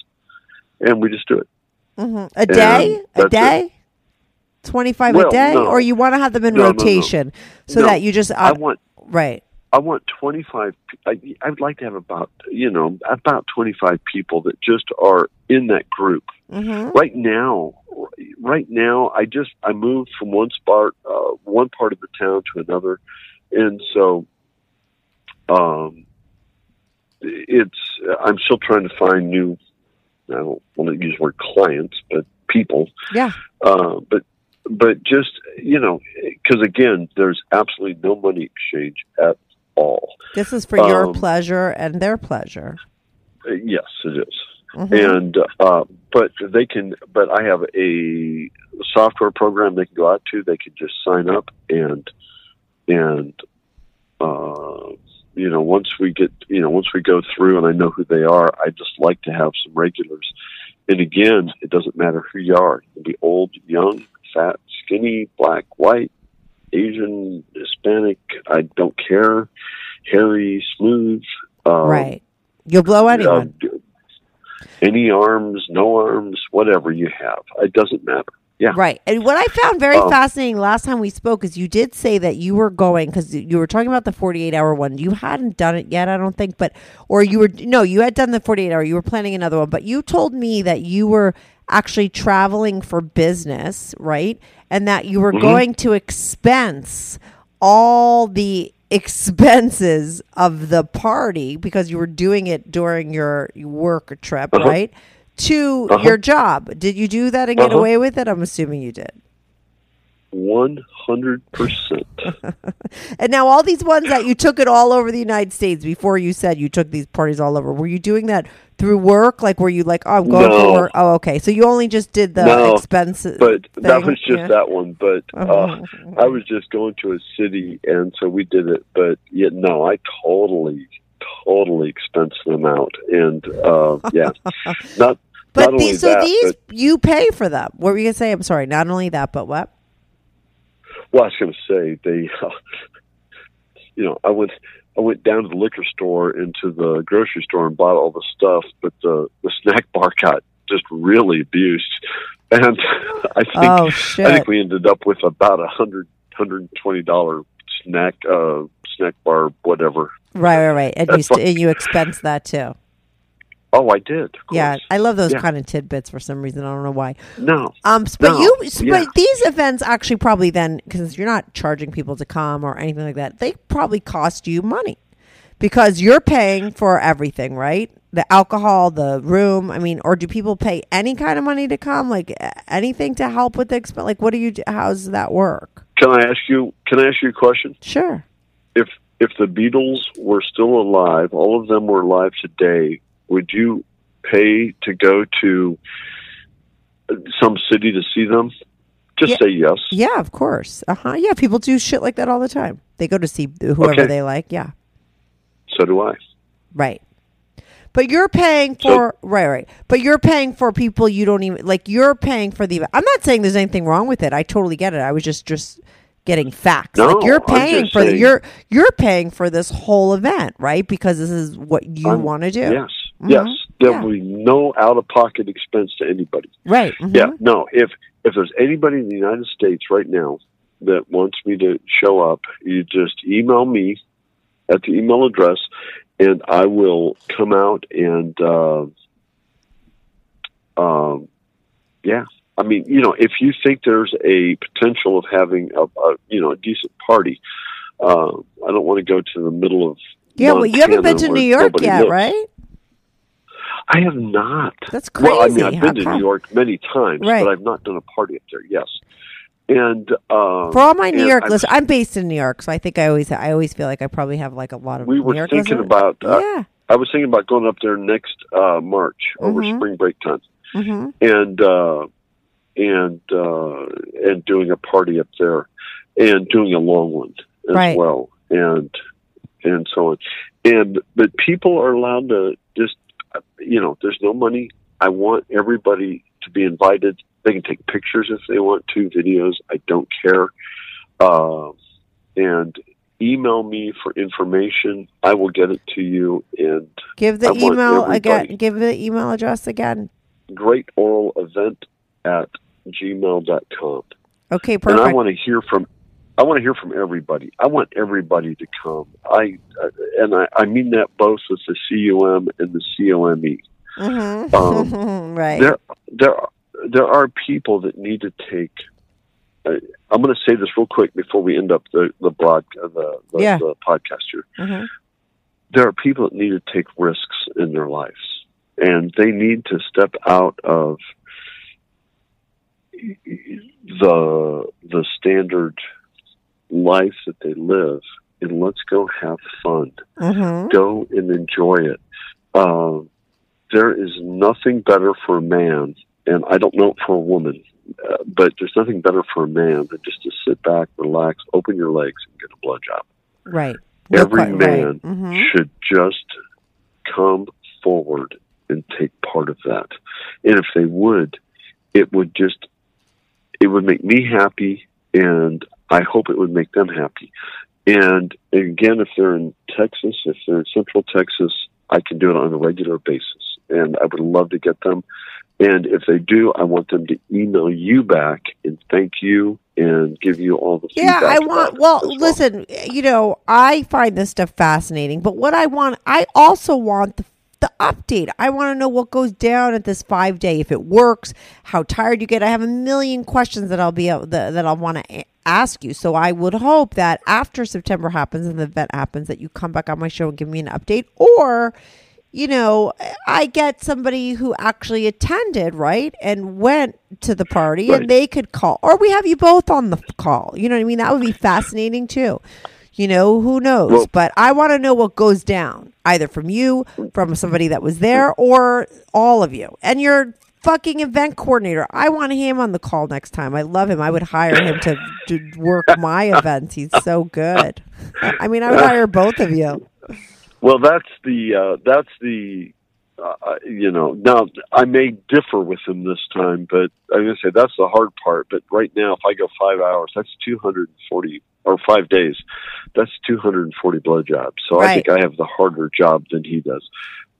and we just do it. Mm-hmm. A day? 25 a day? No. Or you want to have them in rotation? No. So that you just... I want 25... I would like to have about 25 people that just are in that group. Mm-hmm. Right now, I moved from one part of the town to another. And so... I'm still trying to find new... I don't want to use the word clients, but people. Yeah. But just, because again, there's absolutely no money exchange at all. This is for your pleasure and their pleasure. Yes, it is. Mm-hmm. And, but I have a software program they can go out to. They can just sign up and once we go through and I know who they are, I just like to have some regulars. And again, it doesn't matter who you are. You can be old, young, fat, skinny, black, white, Asian, Hispanic. I don't care. Hairy, smooth. Right. You'll blow anyone. Any arms, no arms, whatever you have. It doesn't matter. Yeah. Right. And what I found very fascinating last time we spoke is you did say that you were going, because you were talking about the 48-hour one. You hadn't done it yet, I don't think, you had done the 48-hour. You were planning another one, but you told me that you were actually traveling for business, right? And that you were going to expense all the expenses of the party because you were doing it during your work trip, right? To your job. Did you do that and get away with it? I'm assuming you did. 100%. And now all these ones that you took it all over the United States, before you said you took these parties all over, were you doing that through work? Like, were you like, oh, I'm going to work? Oh, okay. So you only just did the expenses. But that was just that one. But I was just going to a city, and so we did it. But I totally expensed them out. And But you pay for them. What were you going to say? I'm sorry. Not only that, but what? Well, I was going to say I went down to the liquor store into the grocery store and bought all the stuff, but the snack bar got just really abused, and I think we ended up with about $120 snack bar, whatever. Right, and you expense that too. Oh, I did. Of course. Yeah, I love those kind of tidbits for some reason. I don't know why. No. But these events actually probably then, because you're not charging people to come or anything like that, they probably cost you money because you're paying for everything, right? The alcohol, the room. I mean, or do people pay any kind of money to come? Like anything to help with the expense? Like, what do you? How does that work? Can I ask you a question? Sure. If the Beatles were still alive, all of them were alive today, would you pay to go to some city to see them? Just say yes. Yeah, of course. Yeah, people do shit like that all the time. They go to see whoever they like. Yeah. So do I. Right. But you're paying for right. But you're paying for people you don't even like. You're paying for the. I'm not saying there's anything wrong with it. I totally get it. I was just getting facts. No, like you're paying for you're paying for this whole event, right? Because this is what you want to do. Yes. Mm-hmm. Yes, there will be no out-of-pocket expense to anybody. Right. Mm-hmm. Yeah, no, if there's anybody in the United States right now that wants me to show up, you just email me at the email address, and I will come out and, I mean, if you think there's a potential of having a decent party, I don't want to go to the middle of Montana. You haven't been to New York yet, right? I have not. That's crazy. Well, I mean, I've been to New York many times, but I've not done a party up there. Yes, and for all my New York listeners, I'm based in New York, so I think I always feel like I probably have like a lot of. We were New York thinking listeners. About. I was thinking about going up there next March over spring break time, and doing a party up there, and doing a long one as well, and so on, but people are allowed to just. There's no money. I want everybody to be invited. They can take pictures if they want to, videos. I don't care. And email me for information. I will get it to you. And give the email address again. GreatOralEvent@gmail.com. Okay, perfect. And I want to hear from everybody. I want everybody to come. I mean that both with the CUM and the COME. Mm-hmm. Right. There are people that need to take. I'm going to say this real quick before we end up the podcast here. Mm-hmm. There are people that need to take risks in their lives, and they need to step out of the standard life that they live, and let's go have fun. Go and enjoy it. There is nothing better for a man, and I don't know for a woman, but there's nothing better for a man than just to sit back, relax, open your legs, and get a blowjob. Right. Every man should just come forward and take part of that. And if they would, it would make me happy, and I hope it would make them happy. And again, if they're in Texas, if they're in Central Texas, I can do it on a regular basis. And I would love to get them And if they do, I want them to email you back and thank you and give you all the feedback. Yeah, I want, well, listen, you know, I find this stuff fascinating, but what I want, I also want the update. I want to know what goes down at this 5-day, if it works, how tired you get. I have a million questions that I'll be able, that I'll want to ask you. So I would hope that after September happens and the event happens, that you come back on my show and give me an update, or, you know, I get somebody who actually attended, right, and went to the party, right, and they could call. Or we have you both on the call. You know what I mean? That would be fascinating, too. You know, who knows? Well, but I want to know what goes down, either from you, from somebody that was there, or all of you. And your fucking event coordinator. I want him on the call next time. I love him. I would hire him to work my events. He's so good. I mean, I would hire both of you. Well, that's the you know, now I may differ with him this time, but I'm going to say that's the hard part. But right now, if I go 5 hours, that's 240, or 5 days, that's 240 blowjobs. So right. I think I have the harder job than he does.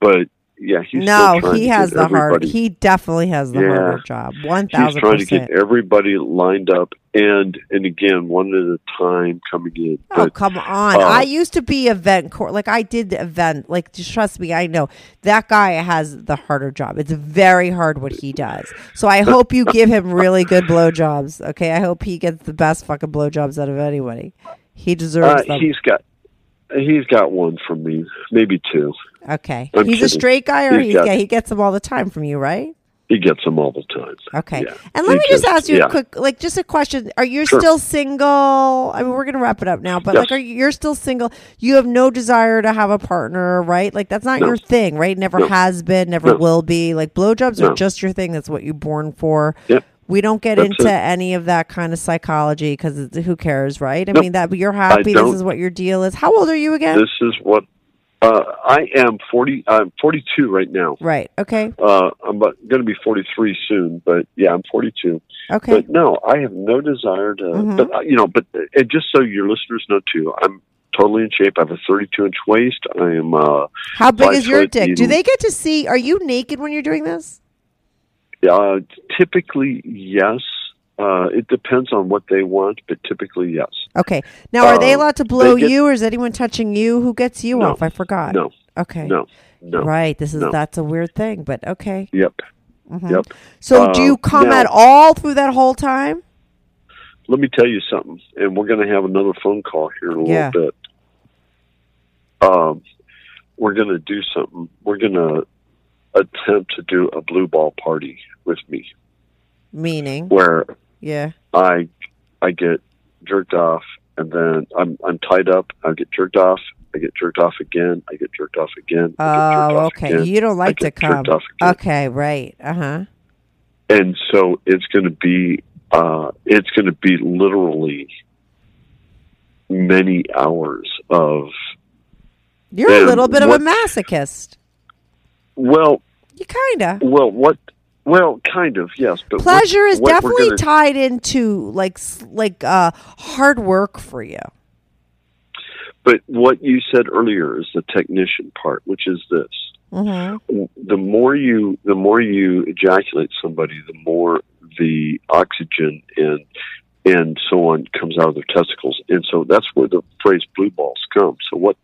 But yeah, he's no, he has the hard. He definitely has the harder job. 1,000%. He's trying to get everybody lined up, and again, one at a time coming in. Oh, but, come on! I used to be event coordinator. Like I did the event. Like just trust me, I know that guy has the harder job. It's very hard what he does. So I hope you give him really good blowjobs. Okay, I hope he gets the best fucking blowjobs out of anybody. He deserves them. He's got one from me, maybe two. Okay. I'm he's kidding. A straight guy, or he gets them all the time from you, right? He gets them all the time. Okay. Yeah. And let me just ask you a quick, like, just a question. Are you still single? I mean, we're going to wrap it up now, but like, you're still single. You have no desire to have a partner, right? Like, that's not your thing, right? Never has been, never will be. Like, blowjobs are just your thing. That's what you're born for. Yep. We don't get into any of that kind of psychology because who cares, right? I mean, that you're happy. This is what your deal is. How old are you again? This is what I am. 40. I'm 42 right now. Right. Okay. I'm going to be 43 soon, but yeah, I'm 42. Okay. But no, I have no desire to. Mm-hmm. But you know, but and just so your listeners know too, I'm totally in shape. I have a 32-inch waist. I am. How big is your dick? Do they get to see? Are you naked when you're doing this? Typically, yes. It depends on what they want, but typically, yes. Okay. Now, are they allowed to blow you, or is anyone touching you? Who gets you off? I forgot. No. Okay. No. Right. That's a weird thing, but okay. Yep. Mm-hmm. Yep. So, do you come at all through that whole time? Let me tell you something, and we're going to have another phone call here in a little bit. We're going to do something. We're going to attempt to do a blue ball party with me, meaning where I get jerked off, and then I'm tied up. I get jerked off. I get jerked off again. I get jerked off again. Oh, okay. Again. You don't like to come. Okay, right. Uh huh. And so it's going to be literally many hours of. You're a little bit of a masochist. Well, you kinda. Well, what? Well, kind of, yes. But pleasure is definitely tied into like hard work for you. But what you said earlier is the technician part, which is this: mm-hmm. the more you ejaculate somebody, the more the oxygen and so on comes out of their testicles, and so that's where the phrase "blue balls" comes. So what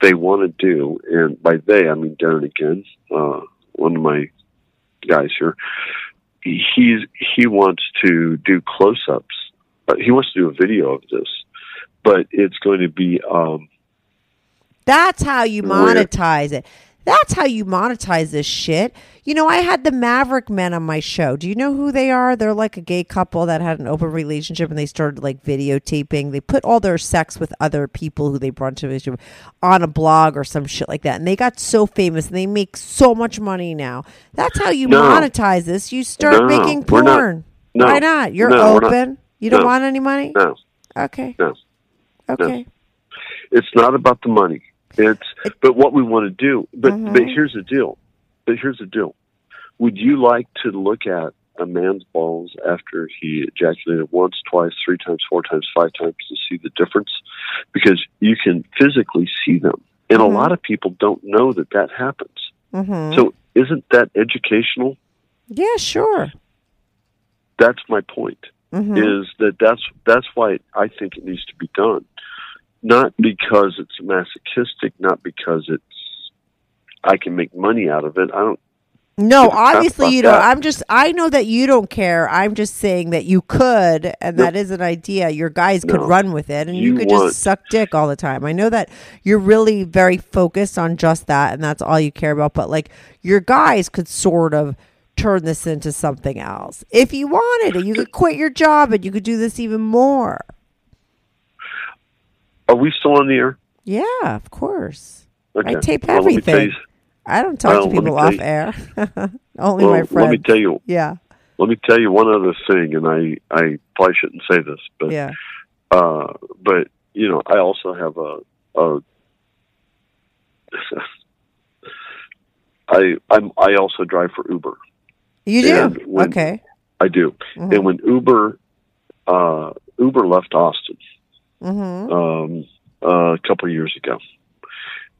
they want to do, and by they I mean Darren again, one of my guys here, he wants to do close-ups. He wants to do a video of this, but it's going to be... that's how you monetize it. That's how you monetize this shit. You know, I had the Maverick men on my show. Do you know who they are? They're like a gay couple that had an open relationship, and they started like videotaping. They put all their sex with other people who they brought into a relationship on a blog or some shit like that. And they got so famous, and they make so much money now. That's how you monetize this. You start making porn. Not. No. Why not? You're open. Not. You don't want any money? No. Okay. No. Okay. No. It's not about the money. But what we want to do, but here's the deal. Would you like to look at a man's balls after he ejaculated once, twice, three times, four times, five times to see the difference? Because you can physically see them. And a lot of people don't know that happens. Mm-hmm. So isn't that educational? Yeah, sure. That's my point, is that that's why I think it needs to be done. Not because it's masochistic, not because it's, I can make money out of it. I don't. No, obviously you don't. I know that you don't care. I'm just saying that you could, and that is an idea. Your guys could run with it, and you could just suck dick all the time. I know that you're really very focused on just that, and that's all you care about. But like, your guys could sort of turn this into something else if you wanted it. You could quit your job, and you could do this even more. Are we still on the air? Yeah, of course. Okay. I tape everything. I don't talk to people off air. Only my friends. Let me tell you one other thing, and I probably shouldn't say this, but but you know, I also have I also drive for Uber. You do? Okay. I do. Mm-hmm. And when Uber left Austin a couple of years ago.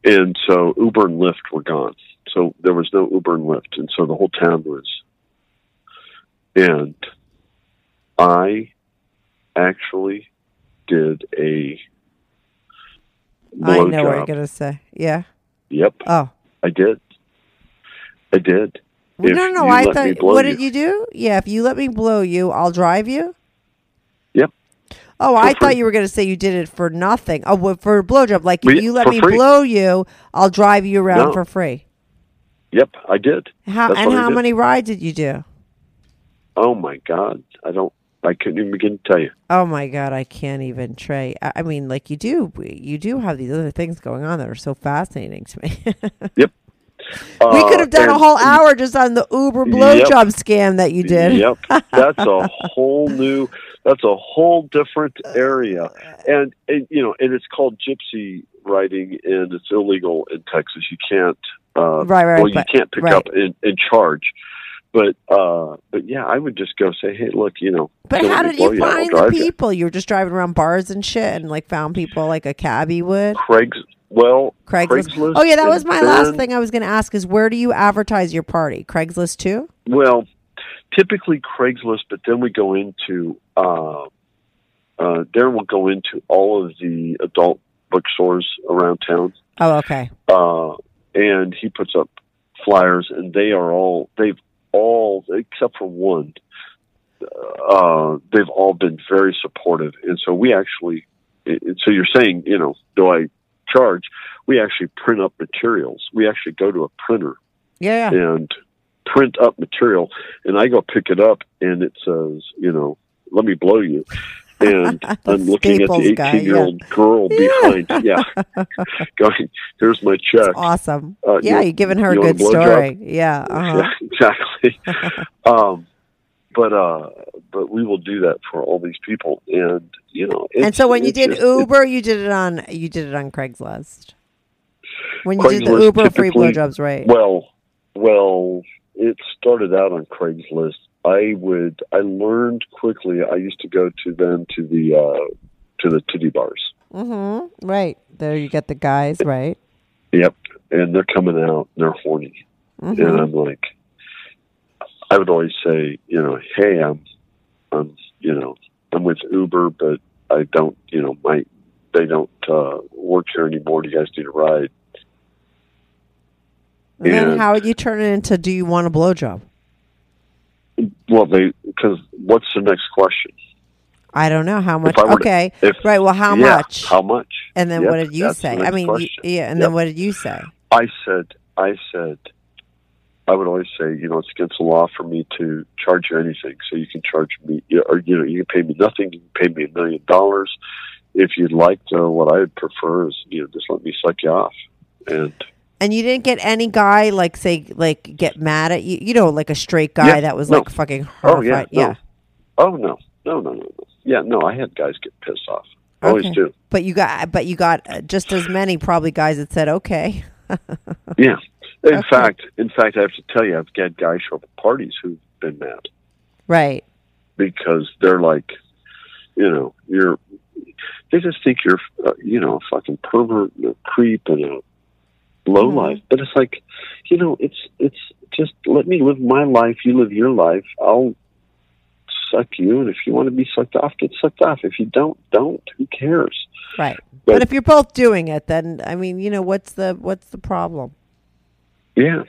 And so Uber and Lyft were gone. So there was no Uber and Lyft. And so the whole town was. And I actually did a blow job. I know what you're going to say. Yeah. Yep. Oh. I did. No. I thought, what did you do? Yeah. If you let me blow you, I'll drive you. Yep. Oh, I thought you were going to say you did it for nothing. Oh, for a blowjob. Like, if you let me blow you, I'll drive you around for free. Yep, I did. How many rides did you do? Oh, my God. I couldn't even begin to tell you. Oh, my God. I can't even, Trey. I mean, like, you do have these other things going on that are so fascinating to me. Yep. We could have done a whole hour just on the Uber blowjob scam that you did. Yep, that's a whole different area, and you know, and it's called gypsy riding, and it's illegal in Texas. You can't, you can't pick up and charge. But yeah, I would just go say, hey, look, you know. But how did you find the people? You were just driving around bars and shit, and like found people like a cabbie would. Craigslist. Oh yeah, that was my last thing I was going to ask, is where do you advertise your party? Craigslist too? Well, typically Craigslist, but then we go into we'll go into all of the adult bookstores around town. Oh, okay. And he puts up flyers, and they've all except for one, they've all been very supportive. And so we actually, so you're saying, you know, do I charge? We actually print up materials. We actually go to a printer and print up material, and I go pick it up, and it says, you know, let me blow you, and I'm looking at the 18-year-old girl behind going, here's my check. That's awesome. You're giving her a good story. Exactly. But we will do that for all these people, and you know. And so when you did Uber, you did it on Craigslist. When you did the Uber free blowjobs, right? Well, it started out on Craigslist. I learned quickly. I used to go to the titty bars. Mm-hmm. Right there, you get the guys, right? Yep, and they're coming out. And they're horny, and I'm like, I would always say, you know, hey, I'm with Uber, but I don't, you know, they don't work here anymore. Do you guys need a ride? And then how would you turn it into, do you want a blowjob? Well, because what's the next question? I don't know how much. How much? How much? And then what did you say? I mean, then what did you say? I said. I would always say, you know, it's against the law for me to charge you anything. So you can charge me, or, you know, you can pay me nothing. You can pay me $1 million. If you'd like to, what I would prefer is, you know, just let me suck you off. And you didn't get any guy, like, say, like, get mad at you, you know, like a straight guy that was, like, fucking horrified. No. Yeah, no, I had guys get pissed off. I always do. But you got just as many probably guys that said, okay. Yeah. In fact, I have to tell you, I've had guys show up at parties who've been mad, right? Because they're like, you know, they just think you're, you know, a fucking pervert and a creep and a low life. But it's like, you know, it's just let me live my life. You live your life. I'll suck you. And if you want to be sucked off, get sucked off. If you don't, who cares? Right. But if you're both doing it, then, I mean, you know, what's the problem? Yeah,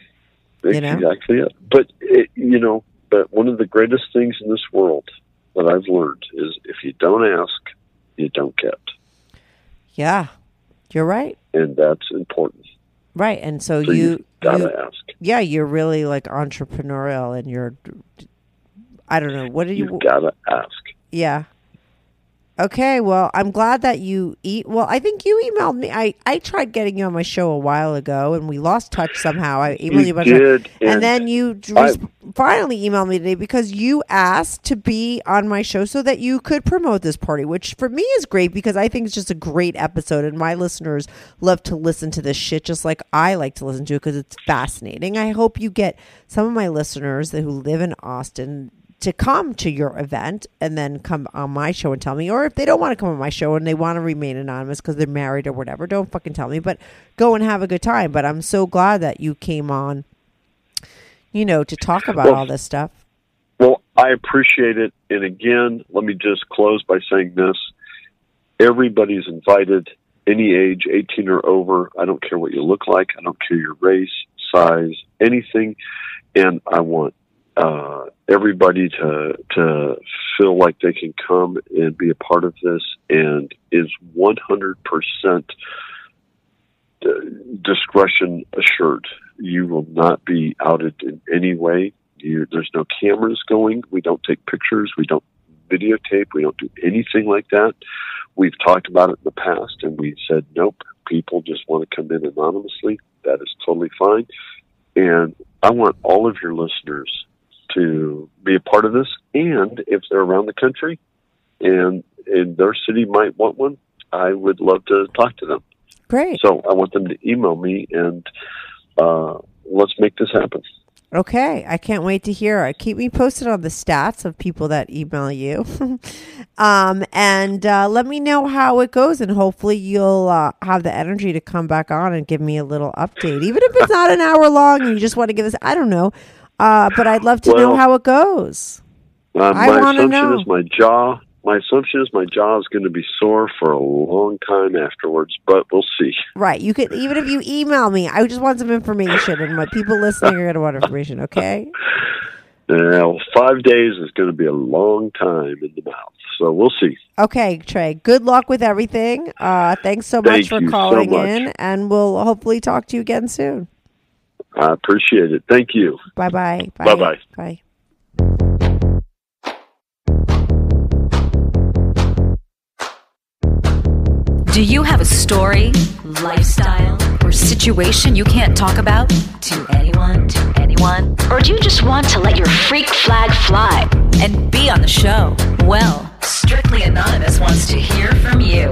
that's exactly it. But, you know, but one of the greatest things in this world that I've learned is if you don't ask, you don't get. Yeah, you're right. And that's important. Right. And so you got to ask. Yeah, you're really like entrepreneurial and you're, I don't know, what do you... You got to ask. Yeah. Okay, well, I'm glad that you eat. Well, I think you emailed me. I tried getting you on my show a while ago, and we lost touch somehow. I emailed you a bunch of times. And then you finally emailed me today because you asked to be on my show so that you could promote this party, which for me is great because I think it's just a great episode, and my listeners love to listen to this shit just like I like to listen to it because it's fascinating. I hope you get some of my listeners who live in Austin to come to your event and then come on my show and tell me, or if they don't want to come on my show and they want to remain anonymous because they're married or whatever, don't fucking tell me, but go and have a good time. But I'm so glad that you came on, you know, to talk about all this stuff. Well, I appreciate it. And again, let me just close by saying this. Everybody's invited, any age, 18 or over. I don't care what you look like. I don't care your race, size, anything. And I want everybody to feel like they can come and be a part of this, and is 100% discretion assured. You will not be outed in any way. There's no cameras going. We don't take pictures. We don't videotape. We don't do anything like that. We've talked about it in the past, and we said, nope, people just want to come in anonymously. That is totally fine. And I want all of your listeners to be a part of this, and if they're around the country and in their city might want one, I would love to talk to them. Great. So I want them to email me, and let's make this happen. Okay. I can't wait to hear it. Keep me posted on the stats of people that email you. and let me know how it goes, and hopefully you'll have the energy to come back on and give me a little update. Even if it's not an hour long and you just want to give us, I don't know. But I'd love to know how it goes. My assumption is my jaw is going to be sore for a long time afterwards, but we'll see. Right. You could, even if you email me, I just want some information, and my people listening are going to want information, okay? Now, 5 days is going to be a long time in the mouth, so we'll see. Okay, Trey. Good luck with everything. Thanks so much for calling in, and we'll hopefully talk to you again soon. I appreciate it. Thank you. Bye-bye. Bye-bye. Bye. Do you have a story, lifestyle, or situation you can't talk about to anyone? Or do you just want to let your freak flag fly and be on the show? Well, Strictly Anonymous wants to hear from you.